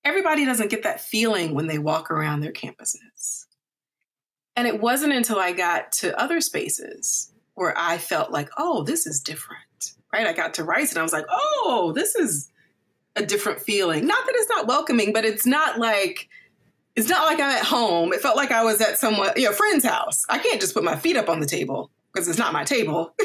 Everybody doesn't get that feeling when they walk around their campuses. And it wasn't until I got to other spaces where I felt like, oh, this is different, right? I got to Rice and I was like, oh, this is a different feeling. Not that it's not welcoming, but it's not like, it's not like I'm at home. It felt like I was at someone, you know, friend's house. I can't just put my feet up on the table because it's not my table,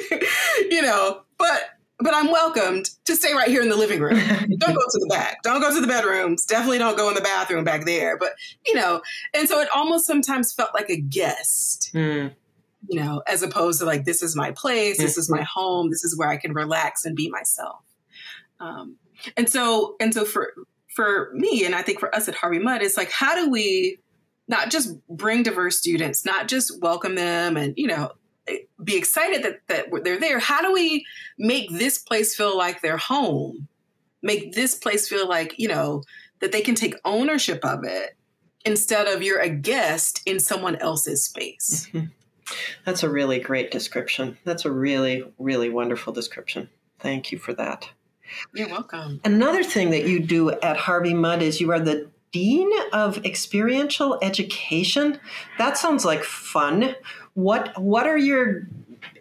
you know, but, but I'm welcomed to stay right here in the living room. Don't go to the back. Don't go to the bedrooms. Definitely don't go in the bathroom back there. But, you know, and so it almost sometimes felt like a guest, mm. you know, as opposed to like, this is my place. Mm. This is my home. This is where I can relax and be myself. Um, and so, and so for, for me, and I think for us at Harvey Mudd, it's like, how do we not just bring diverse students, not just welcome them and, you know, be excited that, that they're there. How do we make this place feel like their home? Make this place feel like, you know, that they can take ownership of it instead of you're a guest in someone else's space. Mm-hmm. That's a really great description. That's a really, really wonderful description. Thank you for that. You're welcome. Another thing that you do at Harvey Mudd is you are the Dean of Experiential Education. That sounds like fun. What what are your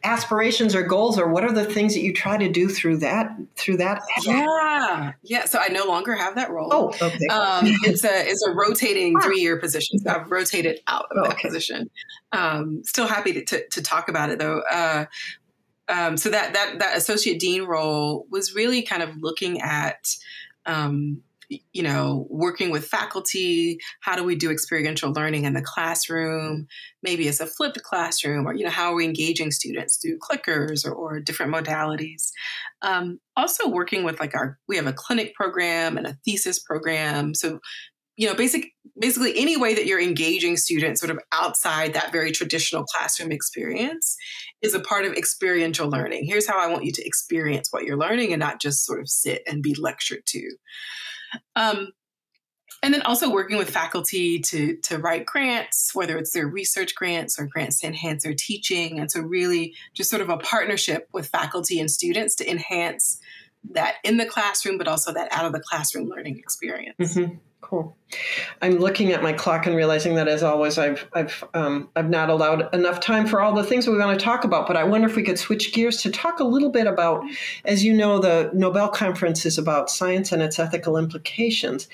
aspirations or goals, or what are the things that you try to do through that through that? Yeah, yeah. So I no longer have that role. Oh, okay. Um, it's a it's a rotating three year position. So I've rotated out of that okay. position. Um, still happy to, to to talk about it though. Uh, um, so that that that associate dean role was really kind of looking at. Um, you know, working with faculty, how do we do experiential learning in the classroom? Maybe it's a flipped classroom or, you know, how are we engaging students through clickers or, or different modalities? Um, also working with like our, we have a clinic program and a thesis program. So, you know, basic, basically any way that you're engaging students sort of outside that very traditional classroom experience is a part of experiential learning. Here's how I want you to experience what you're learning and not just sort of sit and be lectured to. Um, and then also working with faculty to to write grants, whether it's their research grants or grants to enhance their teaching. And so really just sort of a partnership with faculty and students to enhance that in the classroom, but also that out of the classroom learning experience. Mm-hmm. Cool. I'm looking at my clock and realizing that, as always, I've I've um, I've not allowed enough time for all the things we want to talk about. But I wonder if we could switch gears to talk a little bit about, as you know, the Nobel Conference is about science and its ethical implications.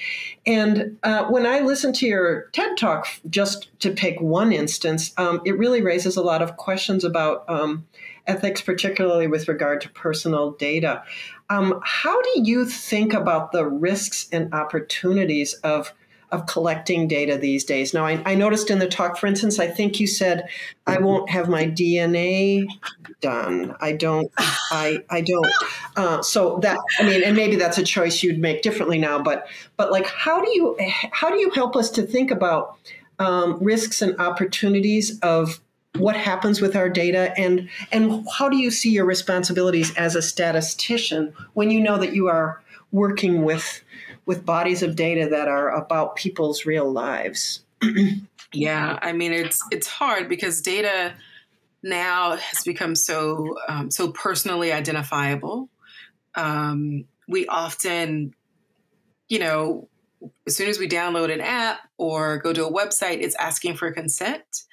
And uh, when I listened to your TED Talk, just to pick one instance, um, it really raises a lot of questions about um, ethics, particularly with regard to personal data. Um, how do you think about the risks and opportunities of of collecting data these days? Now, I, I noticed in the talk, for instance, I think you said, I won't have my D N A done. I don't, I I don't. Uh, so that, I mean, and maybe that's a choice you'd make differently now, but but like, how do you, how do you help us to think about um, risks and opportunities of what happens with our data, and and how do you see your responsibilities as a statistician when you know that you are working with with bodies of data that are about people's real lives? Yeah, I mean, it's it's hard because data now has become so um, so personally identifiable. Um, we often, you know, as soon as we download an app or go to a website, it's asking for consent.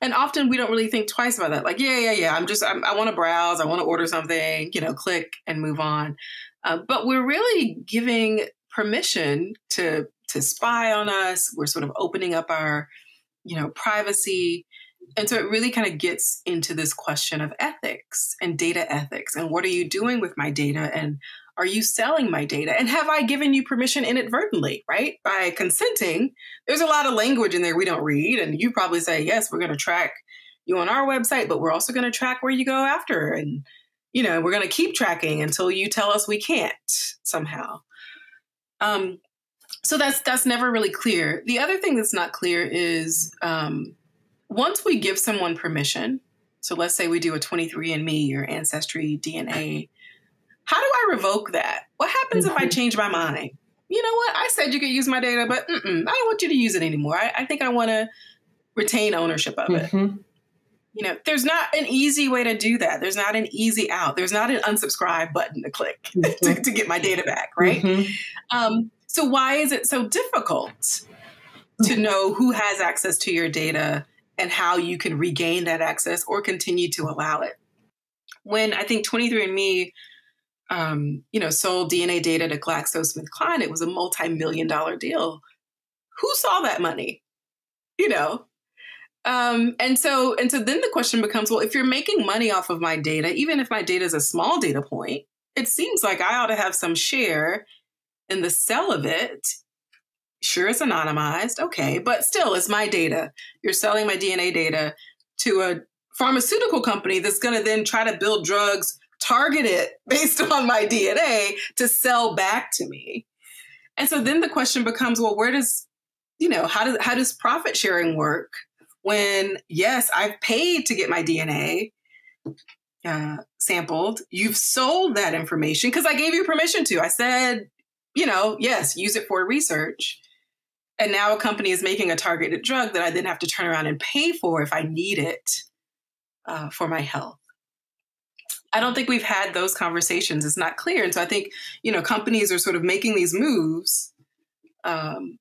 And often we don't really think twice about that. Like, yeah, yeah, yeah, I'm just, I'm, I want to browse, I want to order something, you know, click and move on. Uh, but we're really giving permission to to spy on us. We're sort of opening up our you know, privacy. And so it really kind of gets into this question of ethics and data ethics. And what are you doing with my data? And are you selling my data? And have I given you permission inadvertently, right? By consenting, there's a lot of language in there we don't read. And you probably say, yes, we're going to track you on our website, but we're also going to track where you go after. And, you know, we're going to keep tracking until you tell us we can't somehow. Um, so that's that's never really clear. The other thing that's not clear is um, once we give someone permission, so let's say we do a twenty-three and me or Ancestry D N A, how do I revoke that? What happens if I change my mind? You know what? I said you could use my data, but mm-mm, I don't want you to use it anymore. I, I think I want to retain ownership of it. Mm-hmm. You know, there's not an easy way to do that. There's not an easy out. There's not an unsubscribe button to click mm-hmm. to, to get my data back, right? Mm-hmm. Um, so why is it so difficult to know who has access to your data and how you can regain that access or continue to allow it? When I think twenty-three and me, um, you know, sold D N A data to GlaxoSmithKline, it was a multi-million dollar deal. Who saw that money? You know? Um, and so, and so then the question becomes, well, if you're making money off of my data, even if my data is a small data point, it seems like I ought to have some share in the sale of it. Sure, it's anonymized. Okay. But still, it's my data. You're selling my D N A data to a pharmaceutical company that's going to then try to build drugs targeted based on my D N A to sell back to me. And so then the question becomes, well, where does, you know, how does, how does profit sharing work? When, yes, I've paid to get my D N A uh, sampled, you've sold that information because I gave you permission to. I said, you know, yes, use it for research. And now a company is making a targeted drug that I then have to turn around and pay for if I need it uh, for my health. I don't think we've had those conversations. It's not clear. And so I think, you know, companies are sort of making these moves um,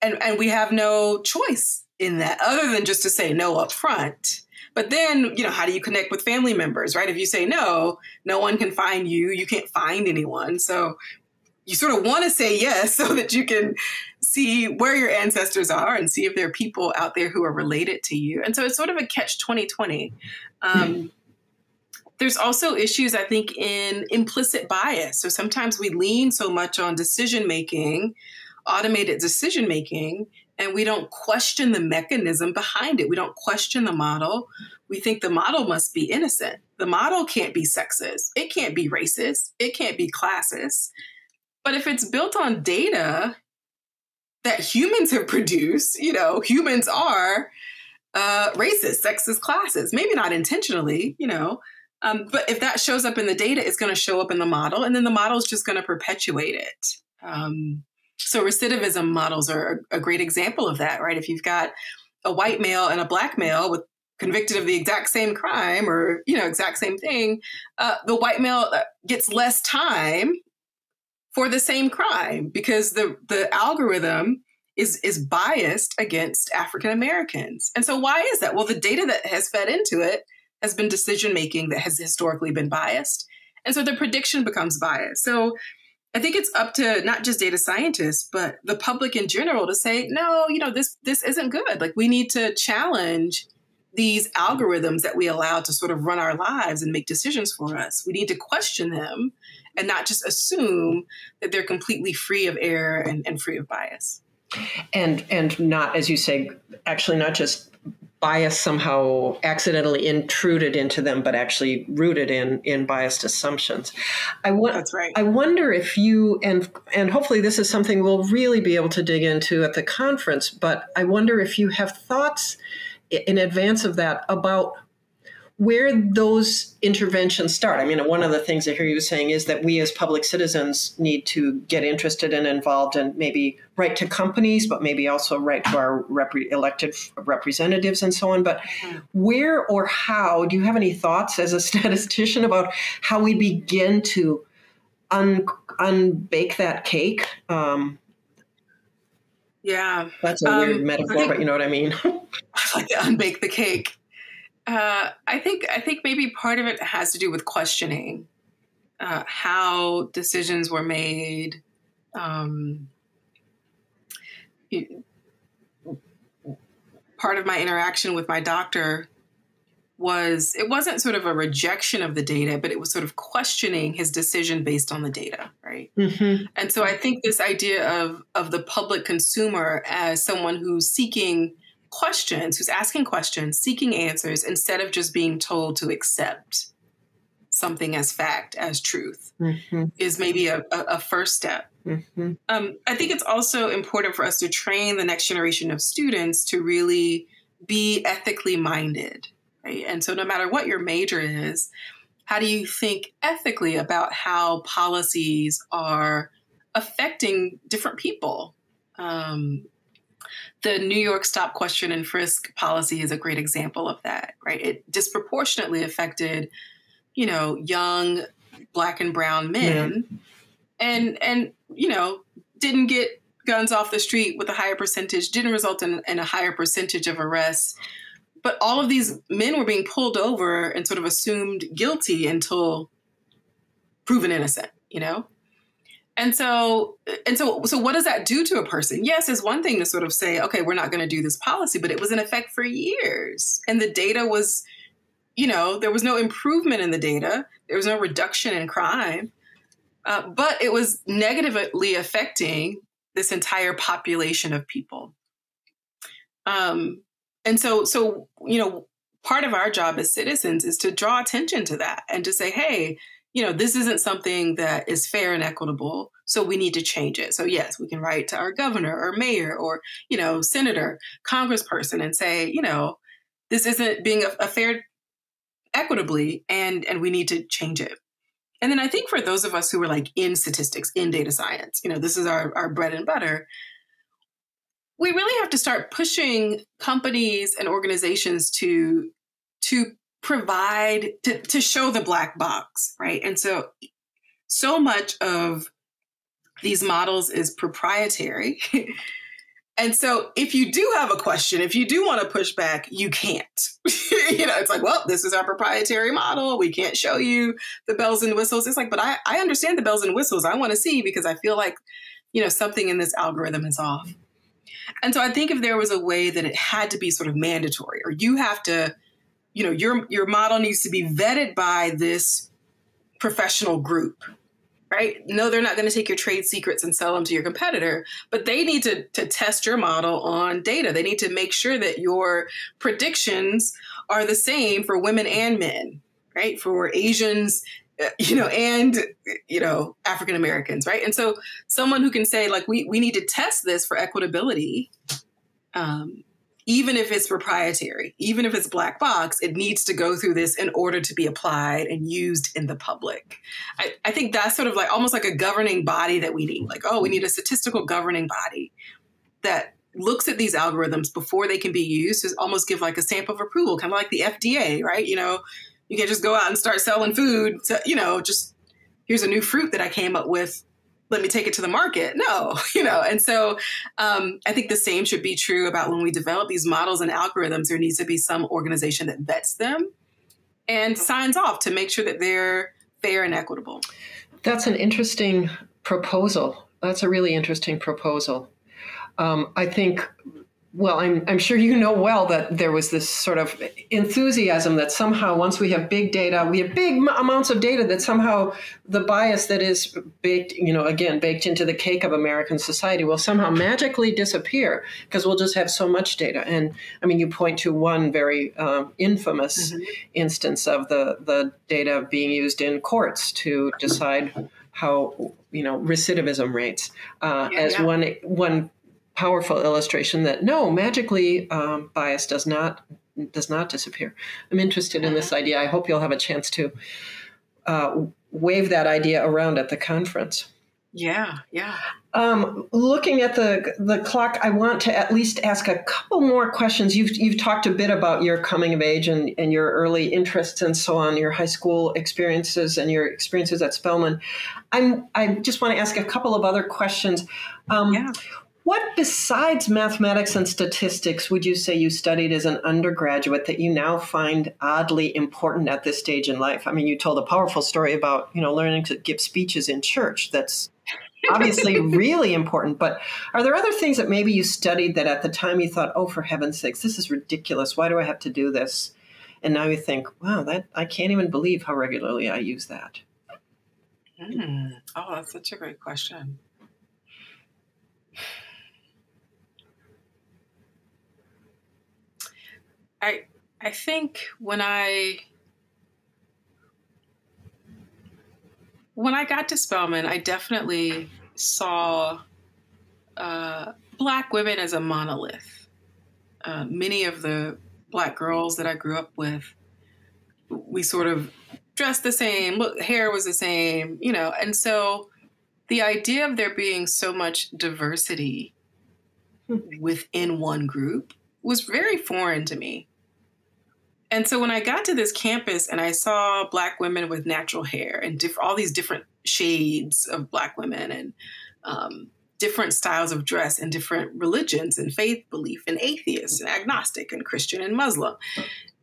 and, and we have no choice in that, other than just to say no up front. But then, you know, how do you connect with family members, right? If you say no, no one can find you, you can't find anyone. So you sort of want to say yes so that you can see where your ancestors are and see if there are people out there who are related to you. And so it's sort of a catch twenty-twenty. Um, there's also issues, I think, in implicit bias. So sometimes we lean so much on decision-making, automated decision-making, and we don't question the mechanism behind it. We don't question the model. We think the model must be innocent. The model can't be sexist. It can't be racist. It can't be classist. But if it's built on data that humans have produced, you know, humans are uh, racist, sexist, classist, maybe not intentionally, you know, um, but if that shows up in the data, it's going to show up in the model, and then the model is just going to perpetuate it. Um, So recidivism models are a great example of that, right? If you've got a white male and a black male with convicted of the exact same crime or, you know, exact same thing, uh, the white male gets less time for the same crime because the, the algorithm is, is biased against African Americans. And so why is that? Well, the data that has fed into it has been decision-making that has historically been biased. And so the prediction becomes biased. So I think it's up to not just data scientists, but the public in general to say, no, you know, this this isn't good. Like, we need to challenge these algorithms that we allow to sort of run our lives and make decisions for us. We need to question them and not just assume that they're completely free of error and, and free of bias. And and not, as you say, actually not just bias somehow accidentally intruded into them, but actually rooted in in biased assumptions. I want. That's right. I wonder if you and and hopefully this is something we'll really be able to dig into at the conference. But I wonder if you have thoughts in advance of that about where those interventions start. I mean, one of the things I hear you saying is that we as public citizens need to get interested and involved and maybe write to companies, but maybe also write to our rep- elected representatives and so on. But where or how, do you have any thoughts as a statistician about how we begin to un- unbake that cake? Um, yeah. That's a um, weird metaphor, think, but you know what I mean? I like to unbake the cake. Uh, I think I think maybe part of it has to do with questioning uh, how decisions were made, um, part of my interaction with my doctor was, it wasn't sort of a rejection of the data, but it was sort of questioning his decision based on the data, right? Mm-hmm. And so I think this idea of, of the public consumer as someone who's seeking questions, who's asking questions, seeking answers, instead of just being told to accept something as fact, as truth, mm-hmm. is maybe a, a, a first step. Mm-hmm. Um, I think it's also important for us to train the next generation of students to really be ethically minded. Right? And so no matter what your major is, how do you think ethically about how policies are affecting different people? Um, the New York stop, question, and frisk policy is a great example of that, right? It disproportionately affected, you know, young Black and brown men yeah. and, and, you know, didn't get guns off the street with a higher percentage, didn't result in, in a higher percentage of arrests. But all of these men were being pulled over and sort of assumed guilty until proven innocent, you know? And so, and so, so what does that do to a person? Yes, it's one thing to sort of say, okay, we're not going to do this policy, but it was in effect for years. And the data was, you know, there was no improvement in the data. There was no reduction in crime, uh, but it was negatively affecting this entire population of people. Um, And so, so, you know, part of our job as citizens is to draw attention to that and to say, hey, you know, this isn't something that is fair and equitable, so we need to change it. So, yes, we can write to our governor or mayor or, you know, senator, congressperson and say, you know, this isn't being a, a fair equitably and, and we need to change it. And then I think for those of us who are like in statistics, in data science, you know, this is our, our bread and butter. We really have to start pushing companies and organizations to to provide, to, to show the black box, right? And so, so much of these models is proprietary. And so if you do have a question, if you do want to push back, you can't. You know, it's like, well, this is our proprietary model. We can't show you the bells and whistles. It's like, but I, I understand the bells and whistles. I want to see because I feel like, you know, something in this algorithm is off. And so I think if there was a way that it had to be sort of mandatory or you have to, you know, your your model needs to be vetted by this professional group, right? No, they're not going to take your trade secrets and sell them to your competitor, but they need to, to test your model on data. They need to make sure that your predictions are the same for women and men, right? For Asians, you know, and, you know, African Americans, right? And so someone who can say, like, we, we need to test this for equitability, um, even if it's proprietary, even if it's black box, it needs to go through this in order to be applied and used in the public. I, I think that's sort of like almost like a governing body that we need. Like, oh, we need a statistical governing body that looks at these algorithms before they can be used to almost give like a stamp of approval, kind of like the F D A, right? You know, you can't just go out and start selling food to, you know, just here's a new fruit that I came up with. Let me take it to the market. No, you know, and so um, I think the same should be true about when we develop these models and algorithms, there needs to be some organization that vets them and signs off to make sure that they're fair and equitable. That's an interesting proposal. That's a really interesting proposal. Um, I think Well, I'm, I'm sure you know well that there was this sort of enthusiasm that somehow once we have big data, we have big m- amounts of data that somehow the bias that is baked, you know, again, baked into the cake of American society will somehow magically disappear because we'll just have so much data. And I mean, you point to one very um, infamous mm-hmm. instance of the, the data being used in courts to decide how, you know, recidivism rates uh, yeah, as yeah. one one. powerful illustration that no, magically um, bias does not does not disappear. I'm interested in this idea. I hope you'll have a chance to uh, wave that idea around at the conference. Yeah, yeah. Um, looking at the the clock, I want to at least ask a couple more questions. You've you've talked a bit about your coming of age and, and your early interests and so on, your high school experiences and your experiences at Spelman. I'm I just want to ask a couple of other questions. Um, yeah. What besides mathematics and statistics would you say you studied as an undergraduate that you now find oddly important at this stage in life? I mean, you told a powerful story about, you know, learning to give speeches in church. That's obviously really important, but are there other things that maybe you studied that at the time you thought, oh, for heaven's sakes, this is ridiculous. Why do I have to do this? And now you think, wow, that I can't even believe how regularly I use that. Mm. Oh, that's such a great question. I I think when I when I got to Spelman, I definitely saw uh, Black women as a monolith. Uh, many of the Black girls that I grew up with, we sort of dressed the same, look, hair was the same, you know. And so the idea of there being so much diversity within one group was very foreign to me. And so when I got to this campus and I saw Black women with natural hair and diff- all these different shades of Black women and um, different styles of dress and different religions and faith belief and atheist and agnostic and Christian and Muslim,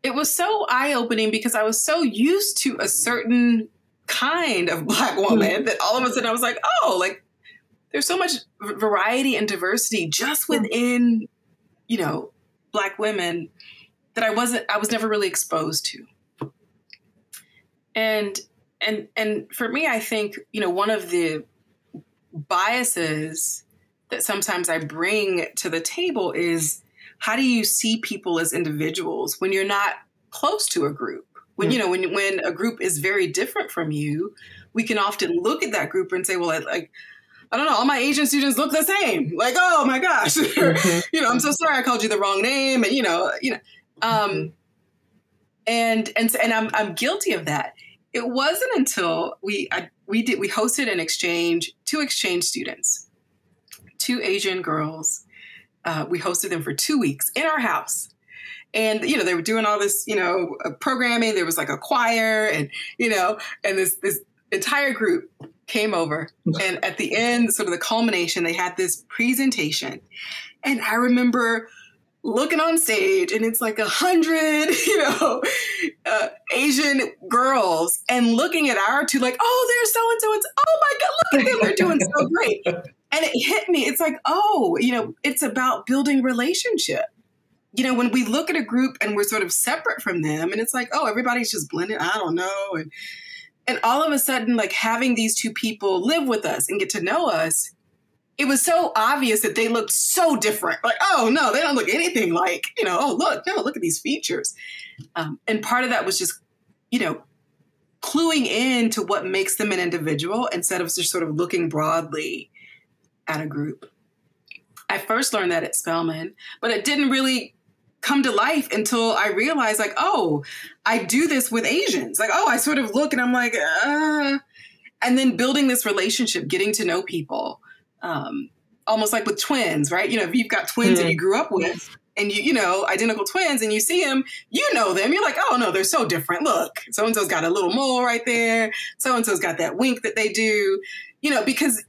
it was so eye-opening because I was so used to a certain kind of Black woman that all of a sudden I was like, oh, like there's so much variety and diversity just within, you know, Black women that I wasn't, I was never really exposed to. And, and, and for me, I think, you know, one of the biases that sometimes I bring to the table is how do you see people as individuals when you're not close to a group? When, you know, when, when a group is very different from you, we can often look at that group and say, well, I, like, I don't know, all my Asian students look the same. Like, oh my gosh, mm-hmm. you know, I'm so sorry I called you the wrong name. And, you know, you know, um, and, and, and I'm, I'm guilty of that. It wasn't until we, I, we did, we hosted an exchange, two exchange students, two Asian girls. Uh, we hosted them for two weeks in our house. And, you know, they were doing all this, you know, programming. There was like a choir and, you know, and this, this entire group came over. And at the end, sort of the culmination, they had this presentation. And I remember looking on stage and it's like a hundred, you know, uh, Asian girls and looking at our two like, oh, they're so-and-so. It's, oh my God, look at them. They're doing so great. And it hit me. It's like, oh, you know, it's about building relationship. You know, when we look at a group and we're sort of separate from them and it's like, oh, everybody's just blended. I don't know. And, and all of a sudden, like having these two people live with us and get to know us, it was so obvious that they looked so different. Like, oh, no, they don't look anything like, you know, oh, look, no, look at these features. Um, and part of that was just, you know, cluing in to what makes them an individual instead of just sort of looking broadly at a group. I first learned that at Spelman, but it didn't really come to life until I realized like, oh, I do this with Asians. Like, oh, I sort of look and I'm like, uh, and then building this relationship, getting to know people, um, almost like with twins, right? You know, if you've got twins mm. that you grew up with and you, you know, identical twins and you see them, you know them, you're like, oh no, they're so different. Look, so-and-so's got a little mole right there. So-and-so's got that wink that they do, you know, because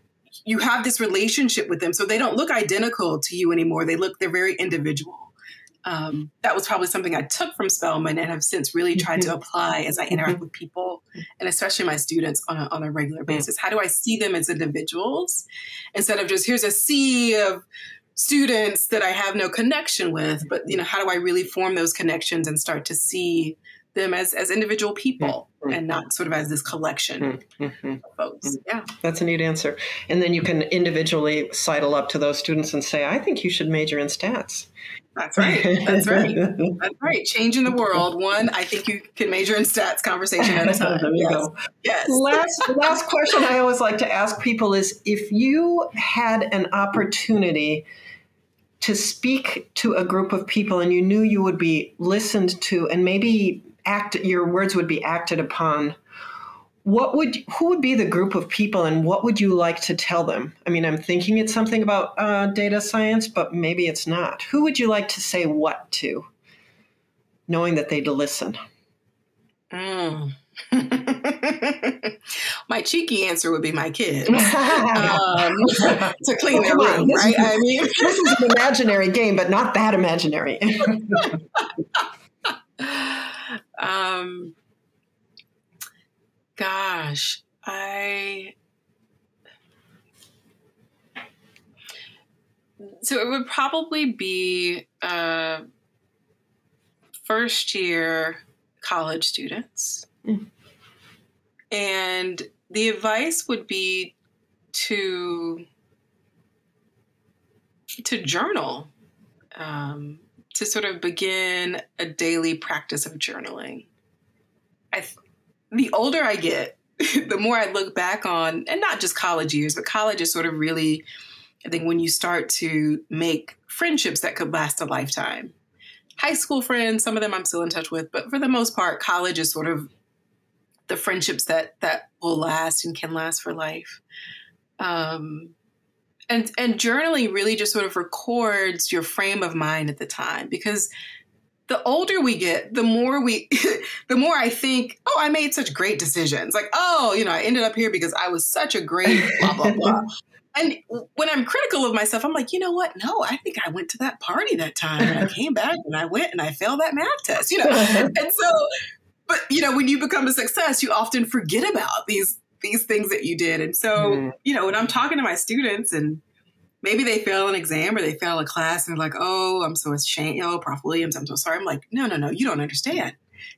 you have this relationship with them. So they don't look identical to you anymore. They look, they're very individual. Um, that was probably something I took from Spelman and have since really tried to apply as I interact with people and especially my students on a, on a regular basis. How do I see them as individuals instead of just here's a sea of students that I have no connection with, but you know, how do I really form those connections and start to see them as, as individual people and not sort of as this collection mm-hmm. of folks. Yeah. That's a neat answer. And then you can individually sidle up to those students and say, I think you should major in stats. That's right. That's right. That's right. Changing the world. One, I think you can major in stats conversation at a time. There you yes. go. Yes. Last, last question I always like to ask people is if you had an opportunity to speak to a group of people and you knew you would be listened to and maybe act, your words would be acted upon, what would, who would be the group of people and what would you like to tell them? I mean, I'm thinking it's something about uh, data science, but maybe it's not. Who would you like to say what to, knowing that they'd listen? Mm. My cheeky answer would be my kids um, to clean their room, right? I mean, this is an imaginary game, but not that imaginary. Um, gosh, I, So it would probably be uh, first year college students. Mm. And the advice would be to, to journal, um, to sort of begin a daily practice of journaling. I th- the older I get, the more I look back on, and not just college years, but college is sort of really, I think, when you start to make friendships that could last a lifetime. High school friends, some of them I'm still in touch with, but for the most part, college is sort of the friendships that that will last and can last for life. Um, and and journaling really just sort of records your frame of mind at the time, because the older we get, the more we, the more I think, oh, I made such great decisions. Like, oh, you know, I ended up here because I was such a great blah, blah, blah. And when I'm critical of myself, I'm like, you know what? No, I think I went to that party that time and I came back and I went and I failed that math test, you know? And so, but you know, when you become a success, you often forget about these, these things that you did. And so, mm. you know, when I'm talking to my students and maybe they fail an exam or they fail a class and they're like, oh, I'm so ashamed. Oh, Professor Williams, I'm so sorry. I'm like, no, no, no, you don't understand.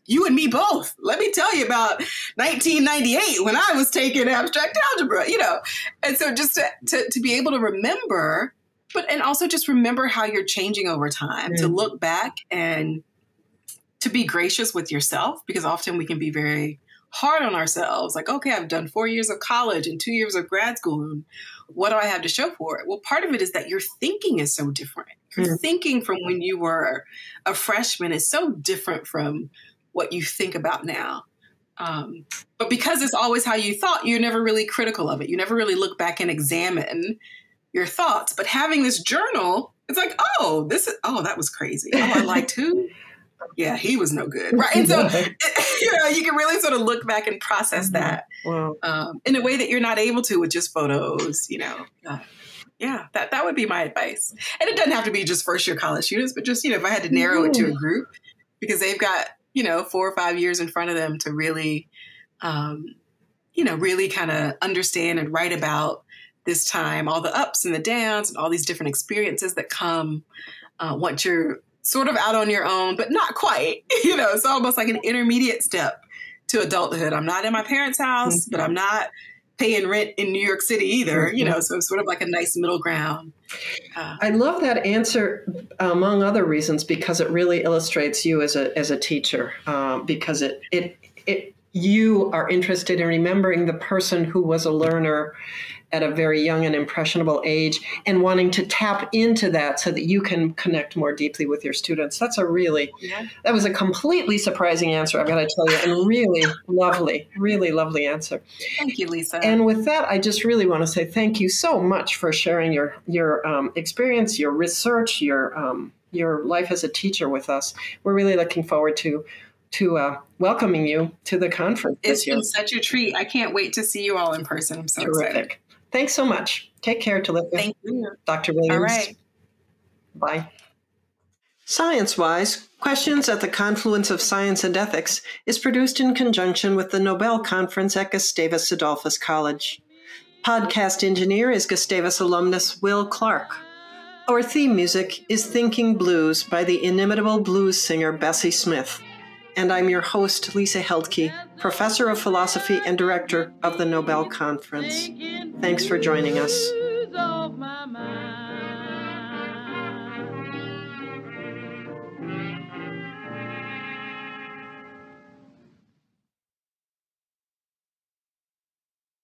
You and me both. Let me tell you about nineteen ninety-eight when I was taking abstract algebra, you know. And so just to, to, to be able to remember, but and also just remember how you're changing over time, mm-hmm. to look back and to be gracious with yourself, because often we can be very hard on ourselves. Like, okay, I've done four years of college and two years of grad school. What do I have to show for it? Well, part of it is that your thinking is so different. Your mm-hmm. thinking from when you were a freshman is so different from what you think about now. Um, but because it's always how you thought, you're never really critical of it. You never really look back and examine your thoughts. But having this journal, it's like, oh, this is, oh, that was crazy. Oh, I liked who? Yeah, he was no good. Right. And so, you know, you can really sort of look back and process that wow. um, in a way that you're not able to with just photos, you know. Uh, yeah, that, that would be my advice. And it doesn't have to be just first year college students, but just, you know, if I had to narrow it to a group, because they've got, you know, four or five years in front of them to really, um, you know, really kind of understand and write about this time, all the ups and the downs and all these different experiences that come uh, once you're sort of out on your own, but not quite, you know, it's almost like an intermediate step to adulthood. I'm not in my parents' house, mm-hmm. but I'm not paying rent in New York City either, mm-hmm. you know, so it's sort of like a nice middle ground. Uh, I love that answer, among other reasons, because it really illustrates you as a as a teacher, uh, because it it it you are interested in remembering the person who was a learner at a very young and impressionable age and wanting to tap into that so that you can connect more deeply with your students. That's a really, yeah. that was a completely surprising answer, I've got to tell you, and really lovely, really lovely answer. Thank you, Lisa. And with that, I just really want to say thank you so much for sharing your, your um, experience, your research, your, um, your life as a teacher with us. We're really looking forward to to uh, welcoming you to the conference this year. It's been such a treat. I can't wait to see you all in person. I'm so Terrific. excited. Thanks so much. Take care, Talithia. Thank you, Doctor Williams. All right. Bye. ScienceWise, Questions at the Confluence of Science and Ethics, is produced in conjunction with the Nobel Conference at Gustavus Adolphus College. Podcast engineer is Gustavus alumnus Will Clark. Our theme music is Thinking Blues by the inimitable blues singer Bessie Smith. And I'm your host, Lisa Heldke, Professor of Philosophy and Director of the Nobel Conference. Thanks for joining us.